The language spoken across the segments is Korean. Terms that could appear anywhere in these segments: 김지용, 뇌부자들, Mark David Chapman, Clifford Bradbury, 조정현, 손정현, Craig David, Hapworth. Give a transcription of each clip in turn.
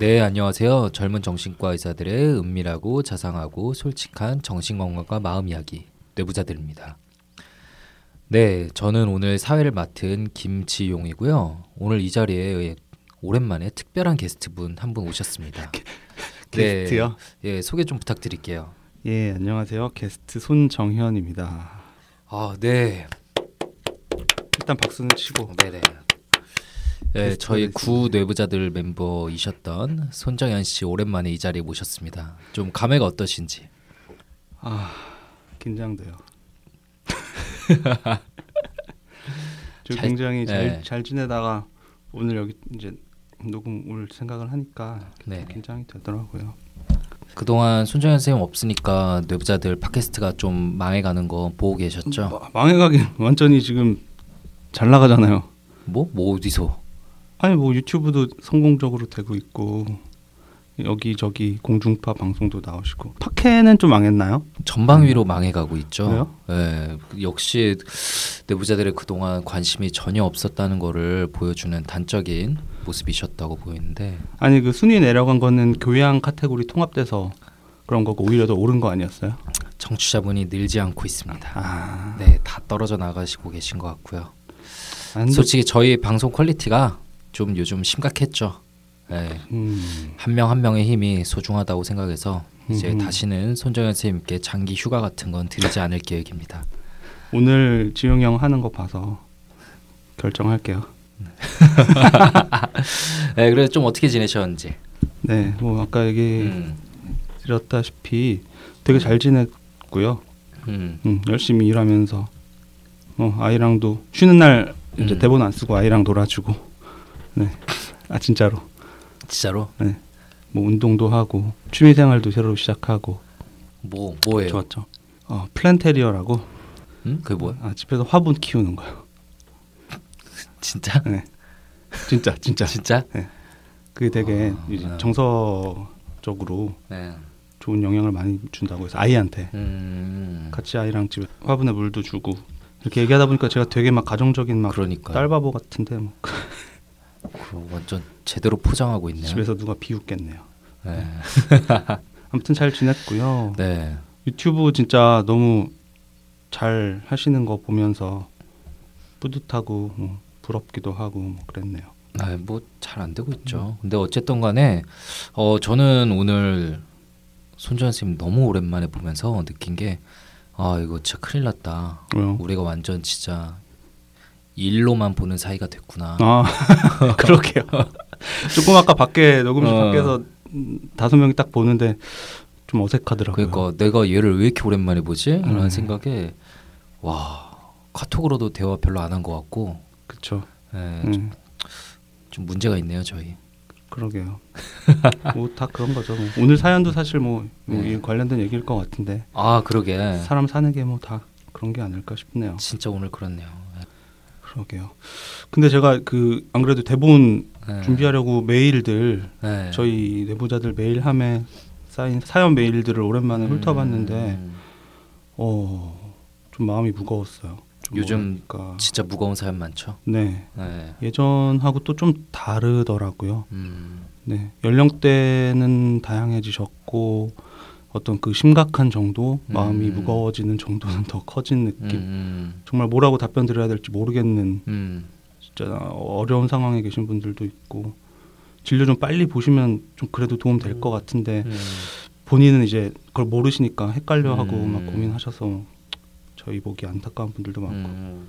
네, 안녕하세요. 젊은 정신과 의사들의 은밀하고 자상하고 솔직한 정신건강과 마음이야기, 뇌부자들입니다. 네, 저는 오늘 사회를 맡은 김지용이고요. 오늘 이 자리에 오랜만에 특별한 게스트분 한 분 오셨습니다. 게스트요? 네, 예, 소개 좀 부탁드릴게요. 예, 안녕하세요. 게스트 손정현입니다. 아, 네. 일단 박수는 치고. 네네. 네, 저희 구 뇌부자들 멤버이셨던 손정현 씨 오랜만에 이 자리에 모셨습니다. 좀 감회가 어떠신지? 아, 긴장돼요. 저 굉장히 잘 지내다가 오늘 여기 이제 녹음 올 생각을 하니까 긴장이 되더라고요. 그동안 손정현 선생님 없으니까 뇌부자들 팟캐스트가 좀 망해가는 거 보고 계셨죠? 망해가긴 완전히 지금 잘 나가잖아요. 뭐 어디서? 아니 뭐 유튜브도 성공적으로 되고 있고 여기저기 공중파 방송도 나오시고. 팟캐는 좀 망했나요? 전방위로 망해가고 있죠. 네, 역시 뇌부자들의 그동안 관심이 전혀 없었다는 거를 보여주는 단적인 모습이셨다고 보이는데. 아니 그 순위 내려간 거는 교양 카테고리 통합돼서 그런 거고 오히려 더 오른 거 아니었어요? 청취자분이 늘지 않고 있습니다. 아... 네, 다 떨어져 나가시고 계신 것 같고요. 솔직히 저희 방송 퀄리티가 좀 요즘 심각했죠. 네. 한 명 한 명의 힘이 소중하다고 생각해서 이제 다시는 손정현 선생님께 장기 휴가 같은 건 드리지 않을 계획입니다. 오늘 지용이 형 하는 거 봐서 결정할게요. 네, 그래서 좀 어떻게 지내셨는지. 네, 뭐 아까 얘기 드렸다시피 되게 잘 지냈고요. 열심히 일하면서 아이랑도 쉬는 날 이제 대본 안 쓰고 아이랑 놀아주고. 네. 아 진짜로. 진짜로? 네. 뭐 운동도 하고 취미 생활도 새로 시작하고. 뭐예요? 좋았죠. 플랜테리어라고. 그게 뭐야? 아 집에서 화분 키우는 거요. 진짜? 네. 진짜. 진짜? 네. 그게 되게 정서적으로 좋은 영향을 많이 준다고 해서 아이한테 같이 아이랑 집에 화분에 물도 주고. 이렇게 얘기하다 보니까 제가 되게 막 가정적인 막 딸바보 같은데 뭐. 완전 제대로 포장하고 있네요. 집에서 누가 비웃겠네요. 네. 아무튼 잘 지냈고요. 네. 유튜브 진짜 너무 잘 하시는 거 보면서 뿌듯하고 뭐 부럽기도 하고 뭐 그랬네요. 아, 뭐 잘 안 되고 있죠. 근데 어쨌든 간에 저는 오늘 손정현 선생님 너무 오랜만에 보면서 느낀 게 아 이거 진짜 큰일 났다. 왜요? 우리가 완전 진짜 일로만 보는 사이가 됐구나. 아 그러게요. 조금 아까 밖에 녹음실 밖에서 5명이 딱 보는데 좀 어색하더라고요. 그러니까 내가 얘를 왜 이렇게 오랜만에 보지? 이런 생각에 와 카톡으로도 대화 별로 안 한 것 같고. 그렇죠. 네, 좀 문제가 있네요 저희. 그러게요. 뭐 다 그런 거죠. 뭐. 오늘 사연도 사실 뭐 관련된 얘기일 것 같은데. 아 그러게. 사람 사는 게 뭐 다 그런 게 아닐까 싶네요. 진짜 오늘 그렇네요. 그러게요. 근데 제가 그 안 그래도 대본 준비하려고 메일들 저희 뇌부자들 메일함에 쌓인 사연 메일들을 오랜만에 훑어봤는데 좀 마음이 무거웠어요. 요즘 진짜 무거운 사연 많죠. 네. 예전하고 또 좀 다르더라고요. 네, 연령대는 다양해지셨고 어떤 그 심각한 정도, 마음이 무거워지는 정도는 더 커진 느낌. 정말 뭐라고 답변 드려야 될지 모르겠는 진짜 어려운 상황에 계신 분들도 있고 진료 좀 빨리 보시면 좀 그래도 도움 될 것 같은데 본인은 이제 그걸 모르시니까 헷갈려하고 막 고민하셔서 저희 보기 안타까운 분들도 많고.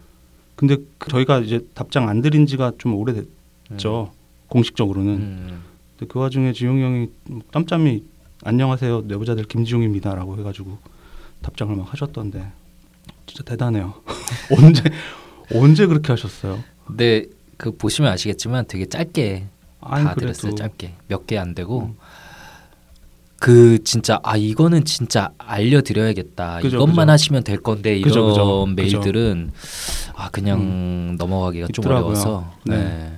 근데 저희가 이제 답장 안 드린 지가 좀 오래됐죠. 공식적으로는. 근데 그 와중에 지용이 형이 짬짬이 안녕하세요 뇌부자들 김지용입니다 라고 해가지고 답장을 막 하셨던데 진짜 대단해요. 언제 그렇게 하셨어요? 네, 그 보시면 아시겠지만 되게 짧게 다 드렸어요. 짧게 몇 개 안 되고 그 진짜 이거는 진짜 알려드려야겠다. 그죠, 이것만 하시면 될 건데 이런 메일들은 그냥 넘어가기가 있더라고요. 좀 어려워서. 네.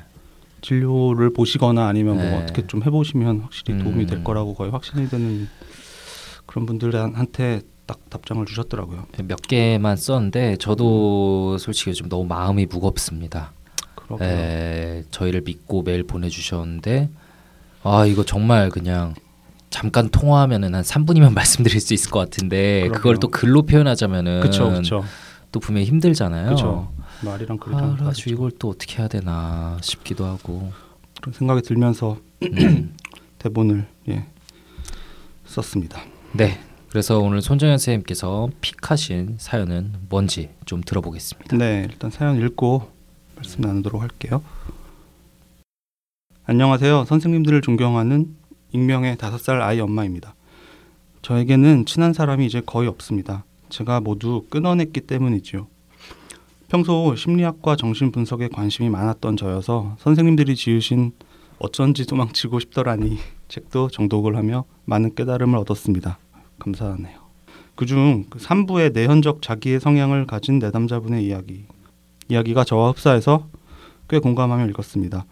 진료를 보시거나 아니면 뭐 어떻게 좀 해보시면 확실히 도움이 될 거라고 거의 확신이 드는 그런 분들한테 딱 답장을 주셨더라고요. 몇 개만 썼는데 저도 솔직히 요즘 너무 마음이 무겁습니다. 저희를 믿고 메일 보내주셨는데 아 이거 정말 그냥 잠깐 통화하면은 한 3분이면 말씀드릴 수 있을 것 같은데 그럼요. 그걸 또 글로 표현하자면은 그쵸. 또 분명히 힘들잖아요. 그쵸. 말이랑 글이랑 아주 이걸 또 어떻게 해야 되나 싶기도 하고 그런 생각이 들면서 대본을 썼습니다. 네, 그래서 오늘 손정현 선생님께서 픽하신 사연은 뭔지 좀 들어보겠습니다. 네, 일단 사연 읽고 말씀 나누도록 할게요. 안녕하세요. 선생님들을 존경하는 익명의 5살 아이 엄마입니다. 저에게는 친한 사람이 이제 거의 없습니다. 제가 모두 끊어냈기 때문이지요. 평소 심리학과 정신분석에 관심이 많았던 저여서 선생님들이 지으신 어쩐지 도망치고 싶더라니 책도 정독을 하며 많은 깨달음을 얻었습니다. 감사하네요. 그중 3부의 내현적 자기의 성향을 가진 내담자분의 이야기가 저와 흡사해서 꽤 공감하며 읽었습니다.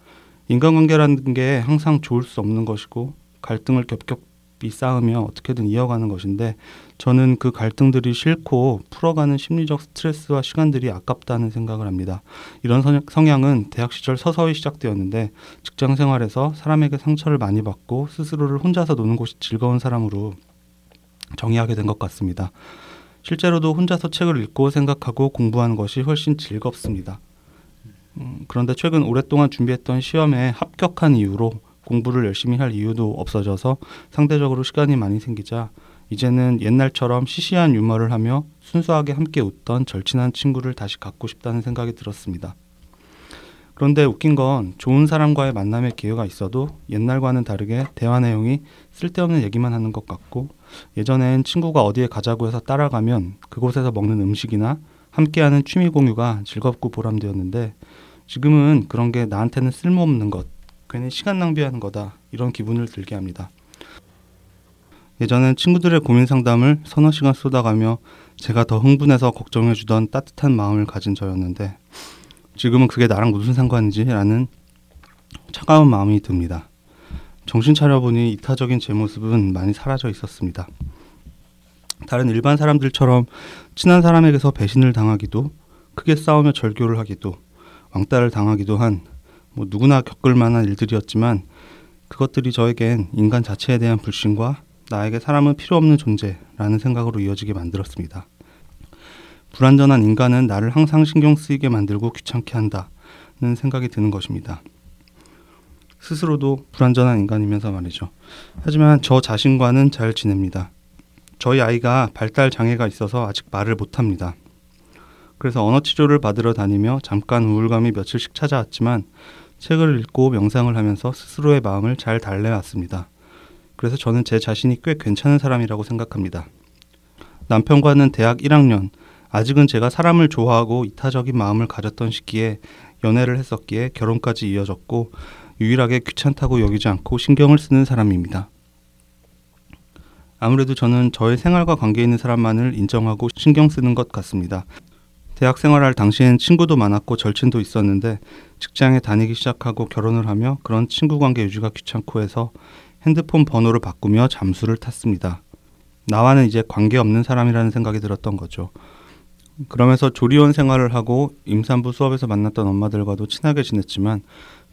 인간관계라는 게 항상 좋을 수 없는 것이고 갈등을 겹겹이 쌓으며 어떻게든 이어가는 것인데 저는 그 갈등들이 싫고 풀어가는 심리적 스트레스와 시간들이 아깝다는 생각을 합니다. 이런 성향은 대학 시절 서서히 시작되었는데 직장생활에서 사람에게 상처를 많이 받고 스스로를 혼자서 노는 것이 즐거운 사람으로 정의하게 된 것 같습니다. 실제로도 혼자서 책을 읽고 생각하고 공부하는 것이 훨씬 즐겁습니다. 그런데 최근 오랫동안 준비했던 시험에 합격한 이후로 공부를 열심히 할 이유도 없어져서 상대적으로 시간이 많이 생기자 이제는 옛날처럼 시시한 유머를 하며 순수하게 함께 웃던 절친한 친구를 다시 갖고 싶다는 생각이 들었습니다. 그런데 웃긴 건 좋은 사람과의 만남의 기회가 있어도 옛날과는 다르게 대화 내용이 쓸데없는 얘기만 하는 것 같고 예전엔 친구가 어디에 가자고 해서 따라가면 그곳에서 먹는 음식이나 함께하는 취미 공유가 즐겁고 보람되었는데 지금은 그런 게 나한테는 쓸모없는 것, 괜히 시간 낭비하는 거다 이런 기분을 들게 합니다. 예전엔 친구들의 고민 상담을 서너 시간 쏟아가며 제가 더 흥분해서 걱정해주던 따뜻한 마음을 가진 저였는데 지금은 그게 나랑 무슨 상관인지 라는 차가운 마음이 듭니다. 정신 차려보니 이타적인 제 모습은 많이 사라져 있었습니다. 다른 일반 사람들처럼 친한 사람에게서 배신을 당하기도 크게 싸우며 절교를 하기도 왕따를 당하기도 한 누구나 겪을 만한 일들이었지만 그것들이 저에겐 인간 자체에 대한 불신과 나에게 사람은 필요 없는 존재라는 생각으로 이어지게 만들었습니다. 불완전한 인간은 나를 항상 신경 쓰이게 만들고 귀찮게 한다는 생각이 드는 것입니다. 스스로도 불완전한 인간이면서 말이죠. 하지만 저 자신과는 잘 지냅니다. 저희 아이가 발달 장애가 있어서 아직 말을 못합니다. 그래서 언어 치료를 받으러 다니며 잠깐 우울감이 며칠씩 찾아왔지만 책을 읽고 명상을 하면서 스스로의 마음을 잘 달래왔습니다. 그래서 저는 제 자신이 꽤 괜찮은 사람이라고 생각합니다. 남편과는 대학 1학년, 아직은 제가 사람을 좋아하고 이타적인 마음을 가졌던 시기에 연애를 했었기에 결혼까지 이어졌고 유일하게 귀찮다고 여기지 않고 신경을 쓰는 사람입니다. 아무래도 저는 저의 생활과 관계 있는 사람만을 인정하고 신경 쓰는 것 같습니다. 대학 생활할 당시엔 친구도 많았고 절친도 있었는데 직장에 다니기 시작하고 결혼을 하며 그런 친구 관계 유지가 귀찮고 해서 핸드폰 번호를 바꾸며 잠수를 탔습니다. 나와는 이제 관계없는 사람이라는 생각이 들었던 거죠. 그러면서 조리원 생활을 하고 임산부 수업에서 만났던 엄마들과도 친하게 지냈지만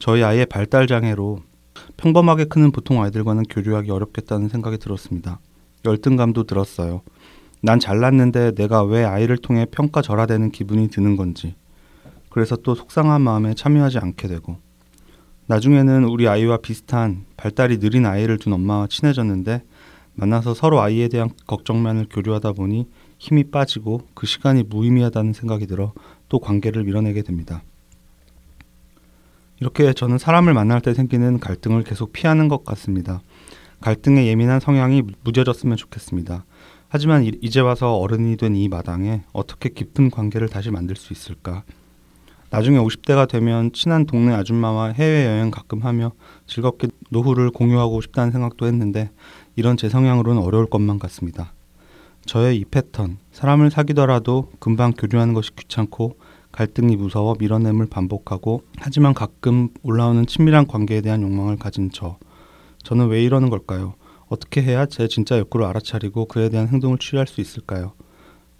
저희 아이의 발달 장애로 평범하게 크는 보통 아이들과는 교류하기 어렵겠다는 생각이 들었습니다. 열등감도 들었어요. 난 잘났는데 내가 왜 아이를 통해 평가절하되는 기분이 드는 건지. 그래서 또 속상한 마음에 참여하지 않게 되고. 나중에는 우리 아이와 비슷한 발달이 느린 아이를 둔 엄마와 친해졌는데 만나서 서로 아이에 대한 걱정만을 교류하다 보니 힘이 빠지고 그 시간이 무의미하다는 생각이 들어 또 관계를 밀어내게 됩니다. 이렇게 저는 사람을 만날 때 생기는 갈등을 계속 피하는 것 같습니다. 갈등에 예민한 성향이 무뎌졌으면 좋겠습니다. 하지만 이제 와서 어른이 된 이 마당에 어떻게 깊은 관계를 다시 만들 수 있을까? 나중에 50대가 되면 친한 동네 아줌마와 해외여행 가끔 하며 즐겁게 노후를 공유하고 싶다는 생각도 했는데 이런 제 성향으로는 어려울 것만 같습니다. 저의 이 패턴, 사람을 사귀더라도 금방 교류하는 것이 귀찮고 갈등이 무서워 밀어냄을 반복하고 하지만 가끔 올라오는 친밀한 관계에 대한 욕망을 가진 저는 왜 이러는 걸까요? 어떻게 해야 제 진짜 욕구를 알아차리고 그에 대한 행동을 취할 수 있을까요?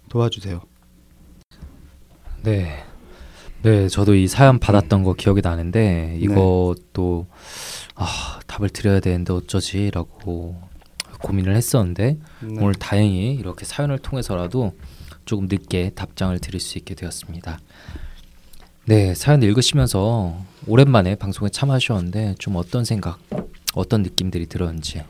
도와주세요. 네, 저도 이 사연 받았던 거 기억이 나는데 이것도 아, 답을 드려야 되는데 어쩌지 라고 고민을 했었는데 네. 오늘 다행히 이렇게 사연을 통해서라도 조금 늦게 답장을 드릴 수 있게 되었습니다. 네, 사연 읽으시면서 오랜만에 방송에 참여하셨는데 좀 어떤 생각, 어떤 느낌들이 들었는지.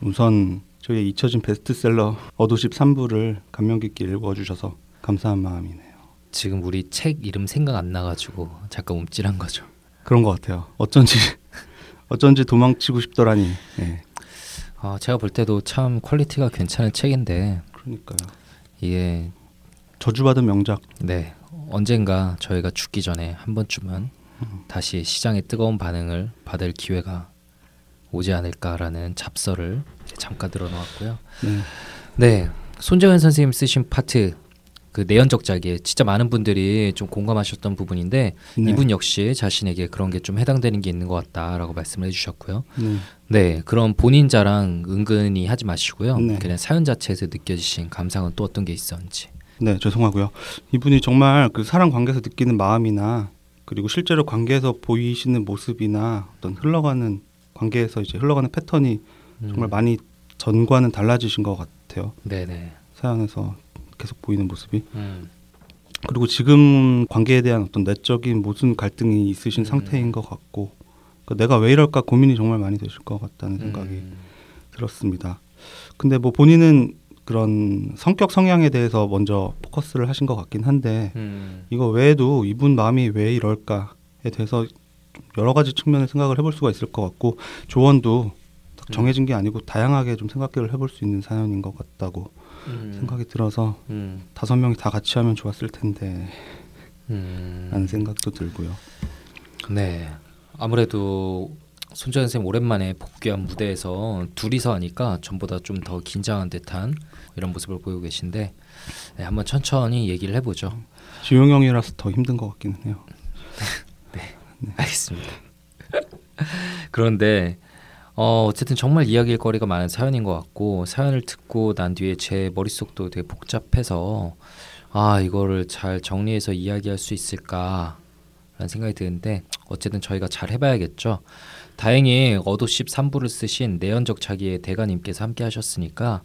우선 저희의 잊혀진 베스트셀러 어도십 3부를 감명 깊게 읽어주셔서 감사한 마음이네요. 지금 우리 책 이름 생각 안 나가지고 잠깐 움찔한 거죠. 그런 것 같아요. 어쩐지 도망치고 싶더라니. 네. 제가 볼 때도 참 퀄리티가 괜찮은 책인데. 그러니까요. 이게 저주받은 명작. 네. 언젠가 저희가 죽기 전에 한 번쯤은 다시 시장의 뜨거운 반응을 받을 기회가 오지 않을까라는 잡설을 잠깐 들어놓았고요. 네, 손정현 선생님 쓰신 파트 그 내현적 자기에 진짜 많은 분들이 좀 공감하셨던 부분인데 네. 이분 역시 자신에게 그런 게 좀 해당되는 게 있는 것 같다라고 말씀을 해주셨고요. 네, 그럼 본인 자랑 은근히 하지 마시고요. 네. 그냥 사연 자체에서 느껴지신 감상은 또 어떤 게 있었는지. 네, 죄송하고요. 이분이 정말 그 사람 관계에서 느끼는 마음이나 그리고 실제로 관계에서 보이시는 모습이나 어떤 흘러가는 관계에서 이제 흘러가는 패턴이 정말 많이 전과는 달라지신 것 같아요. 네네. 사연에서 계속 보이는 모습이. 그리고 지금 관계에 대한 어떤 내적인 모순 갈등이 있으신 상태인 것 같고 그러니까 내가 왜 이럴까 고민이 정말 많이 되실 것 같다는 생각이 들었습니다. 근데 뭐 본인은 그런 성격 성향에 대해서 먼저 포커스를 하신 것 같긴 한데 이거 외에도 이분 마음이 왜 이럴까에 대해서 여러 가지 측면을 생각을 해볼 수가 있을 것 같고 조언도 딱 정해진 게 아니고 다양하게 좀 생각을 해볼 수 있는 사연인 것 같다고 생각이 들어서 5명이 다 같이 하면 좋았을 텐데 라는 생각도 들고요. 네, 아무래도 손정현 선생님 오랜만에 복귀한 무대에서 둘이서 하니까 전보다 좀 더 긴장한 듯한 이런 모습을 보이고 계신데 네, 한번 천천히 얘기를 해보죠. 지용 형이라서 더 힘든 것 같기는 해요. 네, 네, 알겠습니다. 그런데 어쨌든 정말 이야기할 거리가 많은 사연인 것 같고 사연을 듣고 난 뒤에 제 머릿속도 되게 복잡해서 아 이거를 잘 정리해서 이야기할 수 있을까 라는 생각이 드는데 어쨌든 저희가 잘 해봐야겠죠. 다행히 어도십 3부를 쓰신 내현적 자기의 대가님께서 함께 하셨으니까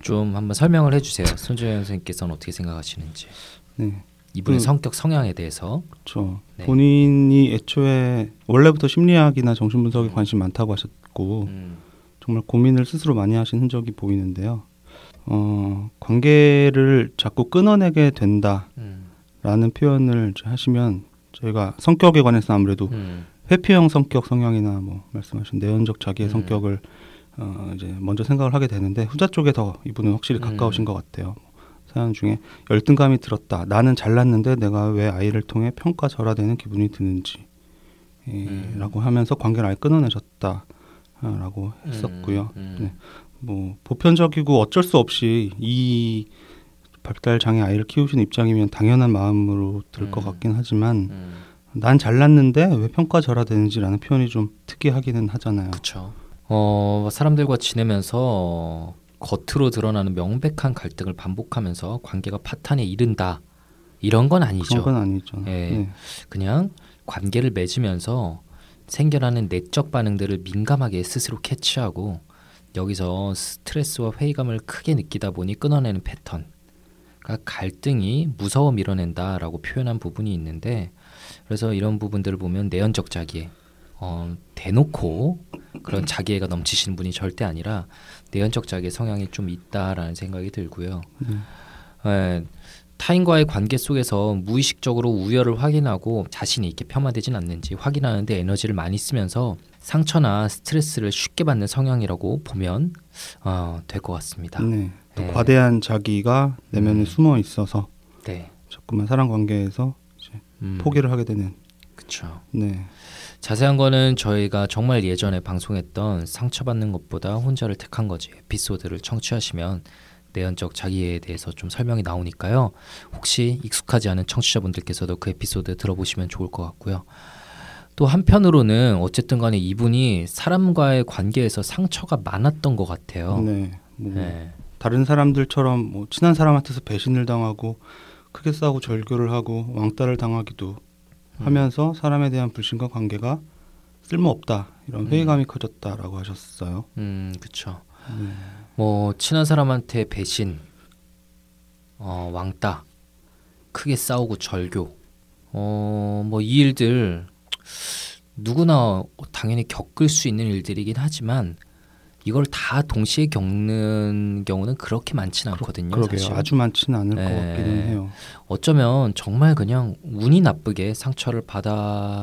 좀 한번 설명을 해주세요. 손정현 선생님께서는 어떻게 생각하시는지. 네. 이분의 성격 성향에 대해서. 그렇죠. 네. 본인이 애초에 원래부터 심리학이나 정신분석에 관심 많다고 하셨고 정말 고민을 스스로 많이 하신 흔적이 보이는데요. 관계를 자꾸 끊어내게 된다라는 표현을 하시면 저희가 성격에 관해서 아무래도 회피형 성격 성향이나 뭐 말씀하신 내연적 자기의 성격을 이제 먼저 생각을 하게 되는데 후자 쪽에 더 이분은 확실히 가까우신 것 같아요. 사연 중에 열등감이 들었다. 나는 잘났는데 내가 왜 아이를 통해 평가절하되는 기분이 드는지 라고 하면서 관계를 아예 끊어내셨다 라고 했었고요. 네. 뭐 보편적이고 어쩔 수 없이 이 발달장애 아이를 키우시는 입장이면 당연한 마음으로 들 것 같긴 하지만 난 잘났는데 왜 평가절하되는지라는 표현이 좀 특이하기는 하잖아요. 그렇죠. 사람들과 지내면서 겉으로 드러나는 명백한 갈등을 반복하면서 관계가 파탄에 이른다. 이런 건 아니죠. 그런 건 아니죠. 예, 네. 그냥 관계를 맺으면서 생겨나는 내적 반응들을 민감하게 스스로 캐치하고 여기서 스트레스와 회의감을 크게 느끼다 보니 끊어내는 패턴. 그러니까 갈등이 무서워 밀어낸다라고 표현한 부분이 있는데 그래서 이런 부분들을 보면 내연적 자기애 대놓고 그런 자기애가 넘치시는 분이 절대 아니라 내연적 자기애 성향이 좀 있다라는 생각이 들고요. 네, 타인과의 관계 속에서 무의식적으로 우열을 확인하고 자신이 이렇게 폄하되진 않는지 확인하는 데 에너지를 많이 쓰면서 상처나 스트레스를 쉽게 받는 성향이라고 보면 될 것 같습니다. 네, 또 네. 과대한 자기가 내면에 숨어 있어서 네. 자꾸만 사람 관계에서 포기를 하게 되는. 그렇죠. 네. 자세한 거는 저희가 정말 예전에 방송했던 상처받는 것보다 혼자를 택한 거지 에피소드를 청취하시면 내연적 자기애에 대해서 좀 설명이 나오니까요. 혹시 익숙하지 않은 청취자분들께서도 그 에피소드 들어보시면 좋을 것 같고요. 또 한편으로는 어쨌든 간에 이분이 사람과의 관계에서 상처가 많았던 것 같아요. 네. 뭐 네. 다른 사람들처럼 뭐 친한 사람한테서 배신을 당하고 크게 싸우고 절교를 하고 왕따를 당하기도 하면서 사람에 대한 불신과 관계가 쓸모없다 이런 회의감이 커졌다라고 하셨어요. 그렇죠. 뭐 친한 사람한테 배신, 왕따, 크게 싸우고 절교, 뭐 이 일들 누구나 당연히 겪을 수 있는 일들이긴 하지만 이걸 다 동시에 겪는 경우는 그렇게 많지는 않거든요. 그러게요. 사실. 아주 많지는 않을 것 같기는 해요. 어쩌면 정말 그냥 운이 나쁘게 상처를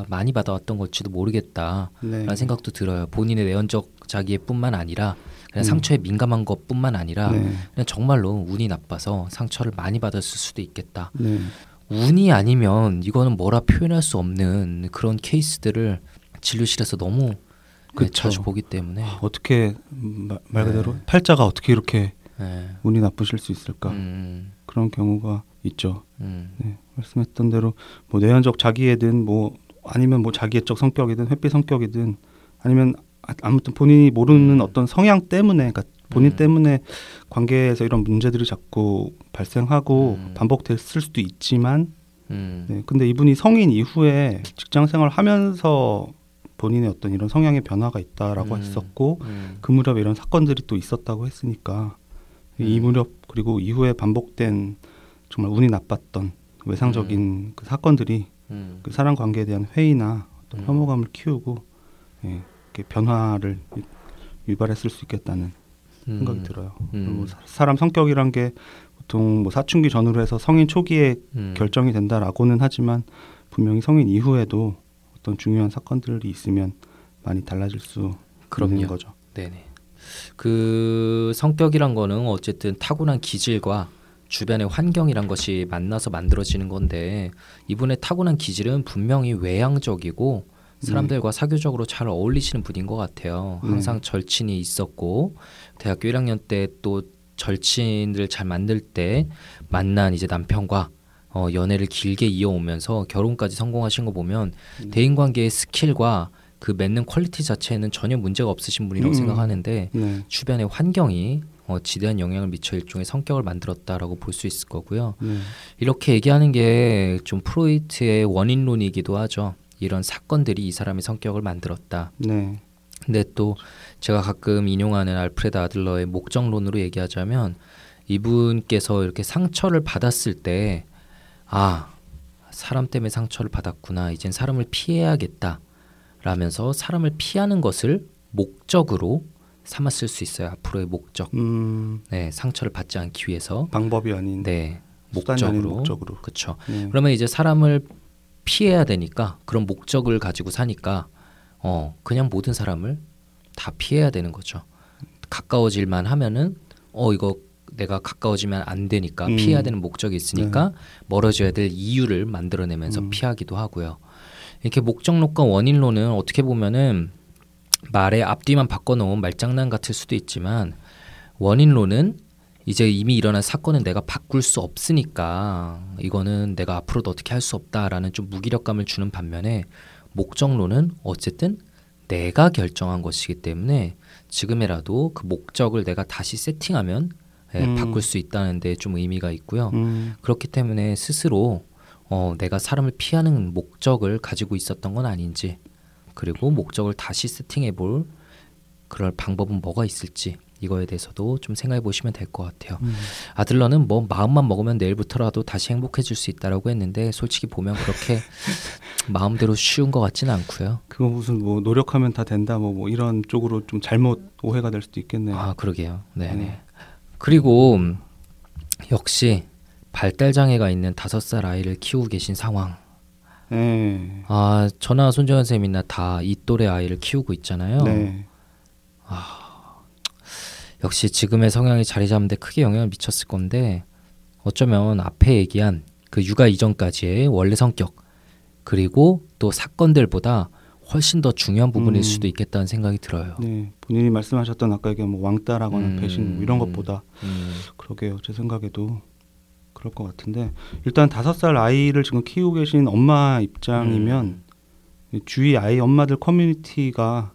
많이 받아왔던 걸지도 모르겠다 라는 생각도 들어요. 본인의 내연적 자기의 뿐만 아니라 그냥 상처에 민감한 것뿐만 아니라 그냥 정말로 운이 나빠서 상처를 많이 받았을 수도 있겠다. 운이 아니면 이거는 뭐라 표현할 수 없는 그런 케이스들을 진료실에서 너무 자주 보기 때문에 어떻게 말 그대로 팔자가 어떻게 이렇게 운이 나쁘실 수 있을까 그런 경우가 있죠. 말씀했던 대로 뭐 내현적 자기애든 뭐 아니면 뭐 자기애적 성격이든 회피 성격이든 아니면 아무튼 본인이 모르는 어떤 성향 때문에 그러니까 본인 때문에 관계에서 이런 문제들이 자꾸 발생하고 반복됐을 수도 있지만 근데 이분이 성인 이후에 직장 생활 하면서 본인의 어떤 이런 성향의 변화가 있다라고 했었고 그 무렵에 이런 사건들이 또 있었다고 했으니까 이 무렵 그리고 이후에 반복된 정말 운이 나빴던 외상적인 그 사건들이 그 사람 관계에 대한 회의나 어떤 혐오감을 키우고 이렇게 변화를 유발했을 수 있겠다는 생각이 들어요. 뭐 사람 성격이란 게 보통 뭐 사춘기 전후로 해서 성인 초기에 결정이 된다라고는 하지만 분명히 성인 이후에도 어떤 중요한 사건들이 있으면 많이 달라질 수 있는 거죠. 네네. 그 성격이란 거는 어쨌든 타고난 기질과 주변의 환경이란 것이 만나서 만들어지는 건데 이분의 타고난 기질은 분명히 외향적이고 사람들과 사교적으로 잘 어울리시는 분인 것 같아요. 항상 절친이 있었고 대학교 1학년 때 또 절친을 잘 만들 때 만난 이제 남편과 연애를 길게 이어오면서 결혼까지 성공하신 거 보면 대인관계의 스킬과 그 맺는 퀄리티 자체에는 전혀 문제가 없으신 분이라고 생각하는데 주변의 환경이 지대한 영향을 미쳐 일종의 성격을 만들었다라고 볼 수 있을 거고요. 이렇게 얘기하는 게 좀 프로이트의 원인론이기도 하죠. 이런 사건들이 이 사람의 성격을 만들었다. 근데 또 제가 가끔 인용하는 알프레드 아들러의 목적론으로 얘기하자면 이분께서 이렇게 상처를 받았을 때 아, 사람 때문에 상처를 받았구나. 이젠 사람을 피해야겠다. 라면서 사람을 피하는 것을 목적으로 삼았을 수 있어요. 앞으로의 목적. 네, 상처를 받지 않기 위해서. 방법이 아닌. 네, 목적으로. 그렇죠. 그러면 이제 사람을 피해야 되니까 그런 목적을 가지고 사니까 그냥 모든 사람을 다 피해야 되는 거죠. 가까워질만 하면은 이거 내가 가까워지면 안 되니까 피해야 되는 목적이 있으니까 멀어져야 될 이유를 만들어내면서 피하기도 하고요. 이렇게 목적론과 원인론은 어떻게 보면은 말의 앞뒤만 바꿔놓은 말장난 같을 수도 있지만 원인론은 이제 이미 일어난 사건은 내가 바꿀 수 없으니까 이거는 내가 앞으로도 어떻게 할 수 없다라는 좀 무기력감을 주는 반면에 목적론은 어쨌든 내가 결정한 것이기 때문에 지금이라도 그 목적을 내가 다시 세팅하면 바꿀 수 있다는 데 좀 의미가 있고요. 그렇기 때문에 스스로 내가 사람을 피하는 목적을 가지고 있었던 건 아닌지 그리고 목적을 다시 세팅해볼 그럴 방법은 뭐가 있을지 이거에 대해서도 좀 생각해 보시면 될 것 같아요. 아들러는 뭐 마음만 먹으면 내일부터라도 다시 행복해질 수 있다라고 했는데 솔직히 보면 그렇게 마음대로 쉬운 것 같지는 않고요. 그거 무슨 뭐 노력하면 다 된다 뭐 이런 쪽으로 좀 잘못 오해가 될 수도 있겠네요. 아 그러게요. 네네. 그리고 역시 발달장애가 있는 5살 아이를 키우고 계신 상황. 아 저나 손정현 쌤이나 다 이 또래 아이를 키우고 있잖아요. 역시 지금의 성향이 자리 잡는데 크게 영향을 미쳤을 건데 어쩌면 앞에 얘기한 그 육아 이전까지의 원래 성격 그리고 또 사건들보다 훨씬 더 중요한 부분일 수도 있겠다는 생각이 들어요. 네, 본인이 말씀하셨던 아까 얘기한 뭐 왕따라거나 배신 뭐 이런 것보다 그러게요. 제 생각에도 그럴 것 같은데 일단 5살 아이를 지금 키우고 계신 엄마 입장이면 주위 아이 엄마들 커뮤니티가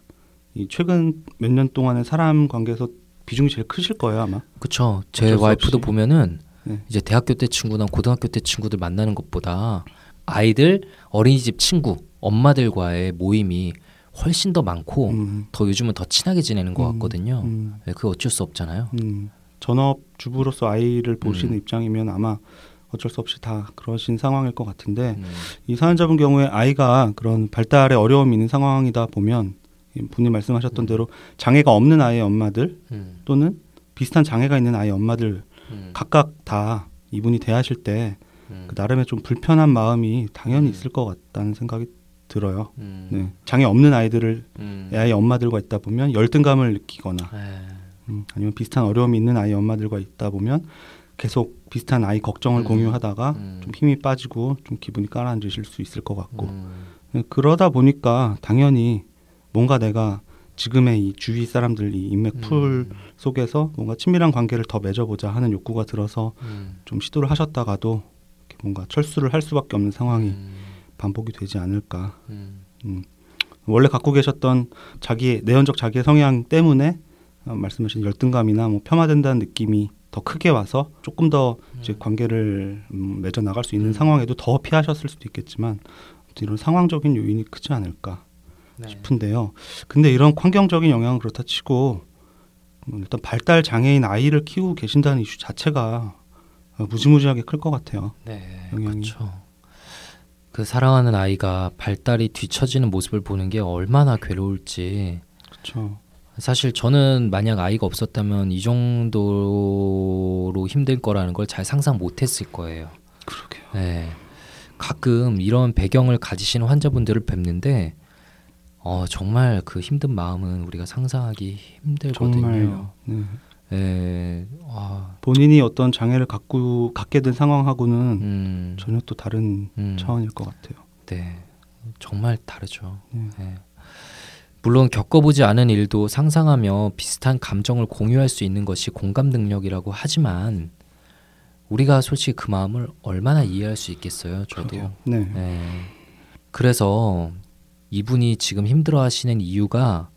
이 최근 몇 년 동안의 사람 관계에서 비중이 제일 크실 거예요 아마. 그렇죠. 제 와이프도 보면은 이제 대학교 때 친구나 고등학교 때 친구들 만나는 것보다 아이들 어린이집 친구 엄마들과의 모임이 훨씬 더 많고 더 요즘은 더 친하게 지내는 것 같거든요. 네, 그거 어쩔 수 없잖아요. 전업주부로서 아이를 보시는 입장이면 아마 어쩔 수 없이 다 그러신 상황일 것 같은데 이 사연자분 경우에 아이가 그런 발달에 어려움이 있는 상황이다 보면 분이 말씀하셨던 대로 장애가 없는 아이의 엄마들 또는 비슷한 장애가 있는 아이의 엄마들 각각 다 이분이 대하실 때 그 나름의 좀 불편한 마음이 당연히 있을 것 같다는 생각이 들어요. 네. 장애 없는 아이들을 아이의 엄마들과 있다 보면 열등감을 느끼거나 아니면 비슷한 어려움이 있는 아이의 엄마들과 있다 보면 계속 비슷한 아이 걱정을 공유하다가 좀 힘이 빠지고 좀 기분이 가라앉으실 수 있을 것 같고 그러다 보니까 당연히 뭔가 내가 지금의 이 주위 사람들 이 인맥풀 속에서 뭔가 친밀한 관계를 더 맺어보자 하는 욕구가 들어서 좀 시도를 하셨다가도 이렇게 뭔가 철수를 할 수밖에 없는 상황이 반복이 되지 않을까. 원래 갖고 계셨던 자기의 내현적 자기의 성향 때문에 말씀하신 열등감이나 뭐 폄하된다는 느낌이 더 크게 와서 조금 더 이제 관계를 맺어 나갈 수 있는 상황에도 더 피하셨을 수도 있겠지만 이런 상황적인 요인이 크지 않을까 싶은데요. 근데 이런 환경적인 영향은 그렇다 치고 일단 발달 장애인 아이를 키우고 계신다는 이슈 자체가 무지무지하게 클 것 같아요. 네, 영향이. 그렇죠. 그 사랑하는 아이가 발달이 뒤처지는 모습을 보는 게 얼마나 괴로울지. 그렇죠. 사실 저는 만약 아이가 없었다면 이 정도로 힘들 거라는 걸 잘 상상 못했을 거예요. 그러게요. 네. 가끔 이런 배경을 가지시는 환자분들을 뵙는데 정말 그 힘든 마음은 우리가 상상하기 힘들거든요. 정말요. 네. 네. 본인이 어떤 장애를 갖게 된 상황하고는 전혀 또 다른 차원일 것 같아요. 네. 정말 다르죠. 네. 물론 겪어보지 않은 일도 상상하며 비슷한 감정을 공유할 수 있는 것이 공감 능력이라고 하지만 우리가 솔직히 그 마음을 얼마나 이해할 수 있겠어요. 저도. 네. 네. 그래서 이분이 지금 힘들어하시는 이유가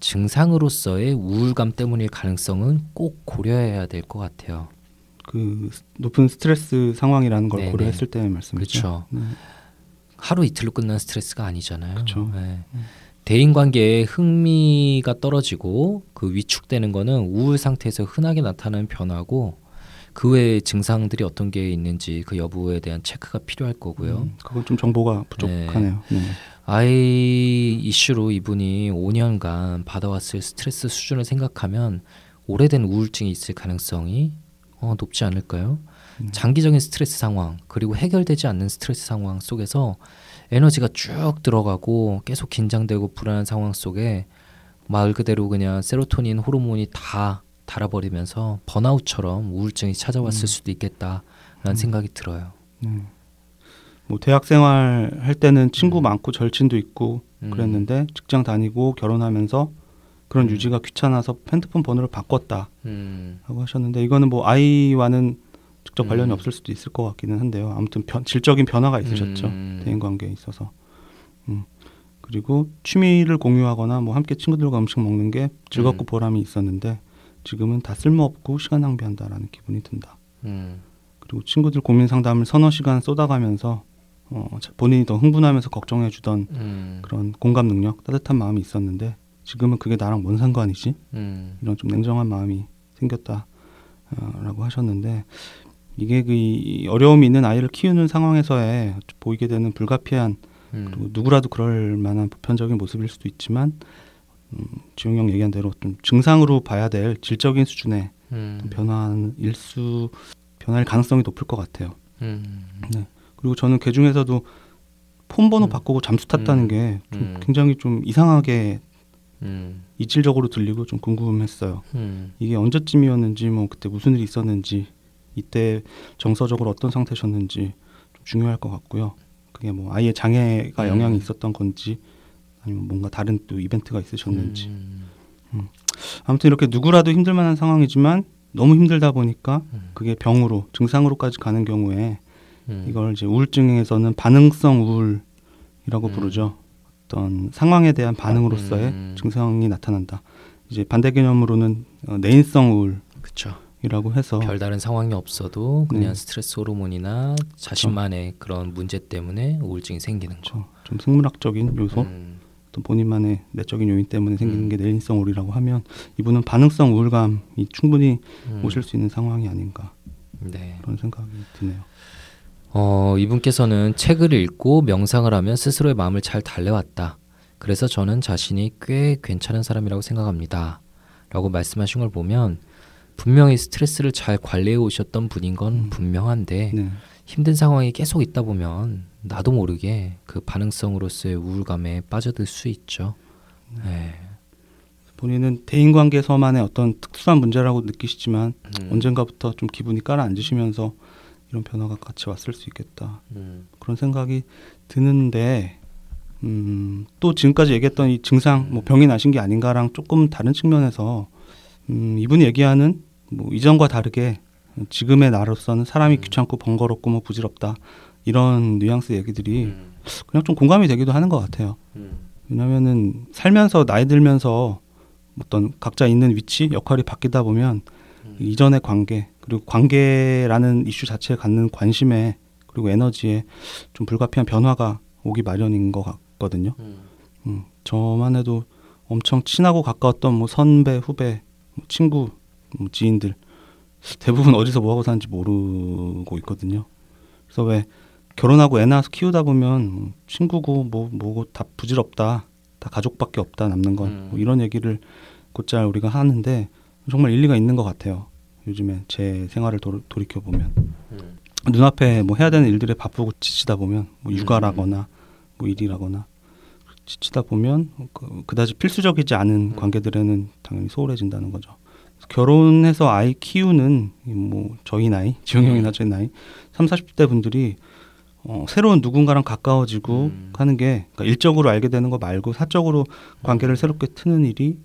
증상으로서의 우울감 때문일 가능성은 꼭 고려해야 될 것 같아요. 그 높은 스트레스 상황이라는 걸 네네. 고려했을 때 말씀이죠. 그렇죠. 네. 하루 이틀로 끝난 스트레스가 아니잖아요. 그렇죠. 네. 대인관계에 흥미가 떨어지고 그 위축되는 거는 우울 상태에서 흔하게 나타나는 변화고 그 외에 증상들이 어떤 게 있는지 그 여부에 대한 체크가 필요할 거고요. 그건 좀 정보가 부족하네요. 네. 네. 아이 이슈로 이분이 5년간 받아왔을 스트레스 수준을 생각하면 오래된 우울증이 있을 가능성이 높지 않을까요? 장기적인 스트레스 상황 그리고 해결되지 않는 스트레스 상황 속에서 에너지가 쭉 들어가고 계속 긴장되고 불안한 상황 속에 말 그대로 그냥 세로토닌 호르몬이 다 달아버리면서 번아웃처럼 우울증이 찾아왔을 수도 있겠다라는 생각이 들어요. 뭐 대학생활 할 때는 친구 많고 절친도 있고 그랬는데 직장 다니고 결혼하면서 그런 유지가 귀찮아서 핸드폰 번호를 바꿨다 라고 하셨는데 이거는 뭐 아이와는 직접 관련이 없을 수도 있을 것 같기는 한데요. 아무튼 질적인 변화가 있으셨죠. 대인관계에 있어서. 그리고 취미를 공유하거나 뭐 함께 친구들과 음식 먹는 게 즐겁고 보람이 있었는데 지금은 다 쓸모없고 시간 낭비한다라는 기분이 든다. 그리고 친구들 고민 상담을 서너 시간 쏟아가면서 본인이 더 흥분하면서 걱정해 주던 그런 공감 능력, 따뜻한 마음이 있었는데 지금은 그게 나랑 뭔 상관이지? 이런 좀 냉정한 마음이 생겼다 라고 하셨는데 이게 그 어려움이 있는 아이를 키우는 상황에서의 보이게 되는 불가피한 그리고 누구라도 그럴 만한 보편적인 모습일 수도 있지만 지용 형 얘기한 대로 좀 증상으로 봐야 될 질적인 수준의 변화일 가능성이 높을 것 같아요. 네. 그리고 저는 그 중에서도 폰 번호 바꾸고 잠수 탔다는 게 좀 굉장히 좀 이상하게 이질적으로 들리고 좀 궁금했어요. 이게 언제쯤이었는지 뭐 그때 무슨 일이 있었는지 이때 정서적으로 어떤 상태셨는지 좀 중요할 것 같고요. 그게 뭐 아이의 장애가 영향이 있었던 건지 아니면 뭔가 다른 또 이벤트가 있으셨는지. 아무튼 이렇게 누구라도 힘들 만한 상황이지만 너무 힘들다 보니까 그게 병으로 증상으로까지 가는 경우에 이걸 이제 우울증에서는 반응성 우울이라고 부르죠. 어떤 상황에 대한 반응으로서의 증상이 나타난다. 이제 반대 개념으로는 내인성 우울. 그렇죠. 이라고 해서 별다른 상황이 없어도 그냥 스트레스 호르몬이나 자신만의 그런 문제 때문에 우울증이 생기는 거. 좀 생물학적인 요소 어떤 본인만의 내적인 요인 때문에 생기는 게 내인성 우울이라고 하면 이분은 반응성 우울감이 충분히 오실 수 있는 상황이 아닌가 네. 그런 생각이 드네요. 이분께서는 책을 읽고 명상을 하면 스스로의 마음을 잘 달래왔다. 그래서 저는 자신이 꽤 괜찮은 사람이라고 생각합니다. 라고 말씀하신 걸 보면 분명히 스트레스를 잘 관리해 오셨던 분인 건 분명한데 네. 힘든 상황이 계속 있다 보면 나도 모르게 그 반응성으로서의 우울감에 빠져들 수 있죠. 네. 본인은 대인관계에서만의 어떤 특수한 문제라고 느끼시지만 언젠가부터 좀 기분이 가라앉으시면서 이런 변화가 같이 왔을 수 있겠다. 그런 생각이 드는데 또 지금까지 얘기했던 이 증상, 뭐 병이 나신 게 아닌가랑 조금 다른 측면에서 이분이 얘기하는 뭐 이전과 다르게 지금의 나로서는 사람이 귀찮고 번거롭고 뭐 부질없다 이런 뉘앙스 얘기들이 그냥 좀 공감이 되기도 하는 것 같아요. 왜냐면은 살면서 나이 들면서 어떤 각자 있는 위치, 역할이 바뀌다 보면 이전의 관계 그리고 관계라는 이슈 자체에 갖는 관심에 그리고 에너지에 좀 불가피한 변화가 오기 마련인 것 같거든요. 저만 해도 엄청 친하고 가까웠던 뭐 선배, 후배, 뭐 친구, 뭐 지인들 대부분 어디서 뭐하고 사는지 모르고 있거든요. 그래서 왜 결혼하고 애 낳아서 키우다 보면 친구고 뭐고 다 부질없다, 다 가족밖에 없다 남는 건 뭐 이런 얘기를 곧잘 우리가 하는데 정말 일리가 있는 것 같아요. 요즘에 제 생활을 돌이켜보면 눈앞에 뭐 해야 되는 일들에 바쁘고 지치다 보면 뭐 육아라거나 뭐 일이라거나 지치다 보면 그다지 필수적이지 않은 관계들에는 당연히 소홀해진다는 거죠. 결혼해서 아이 키우는 뭐 저희 나이, 지용 형이나 저희 나이 30, 40대 분들이 새로운 누군가랑 가까워지고 하는 게 그러니까 일적으로 알게 되는 거 말고 사적으로 관계를 새롭게 트는 일이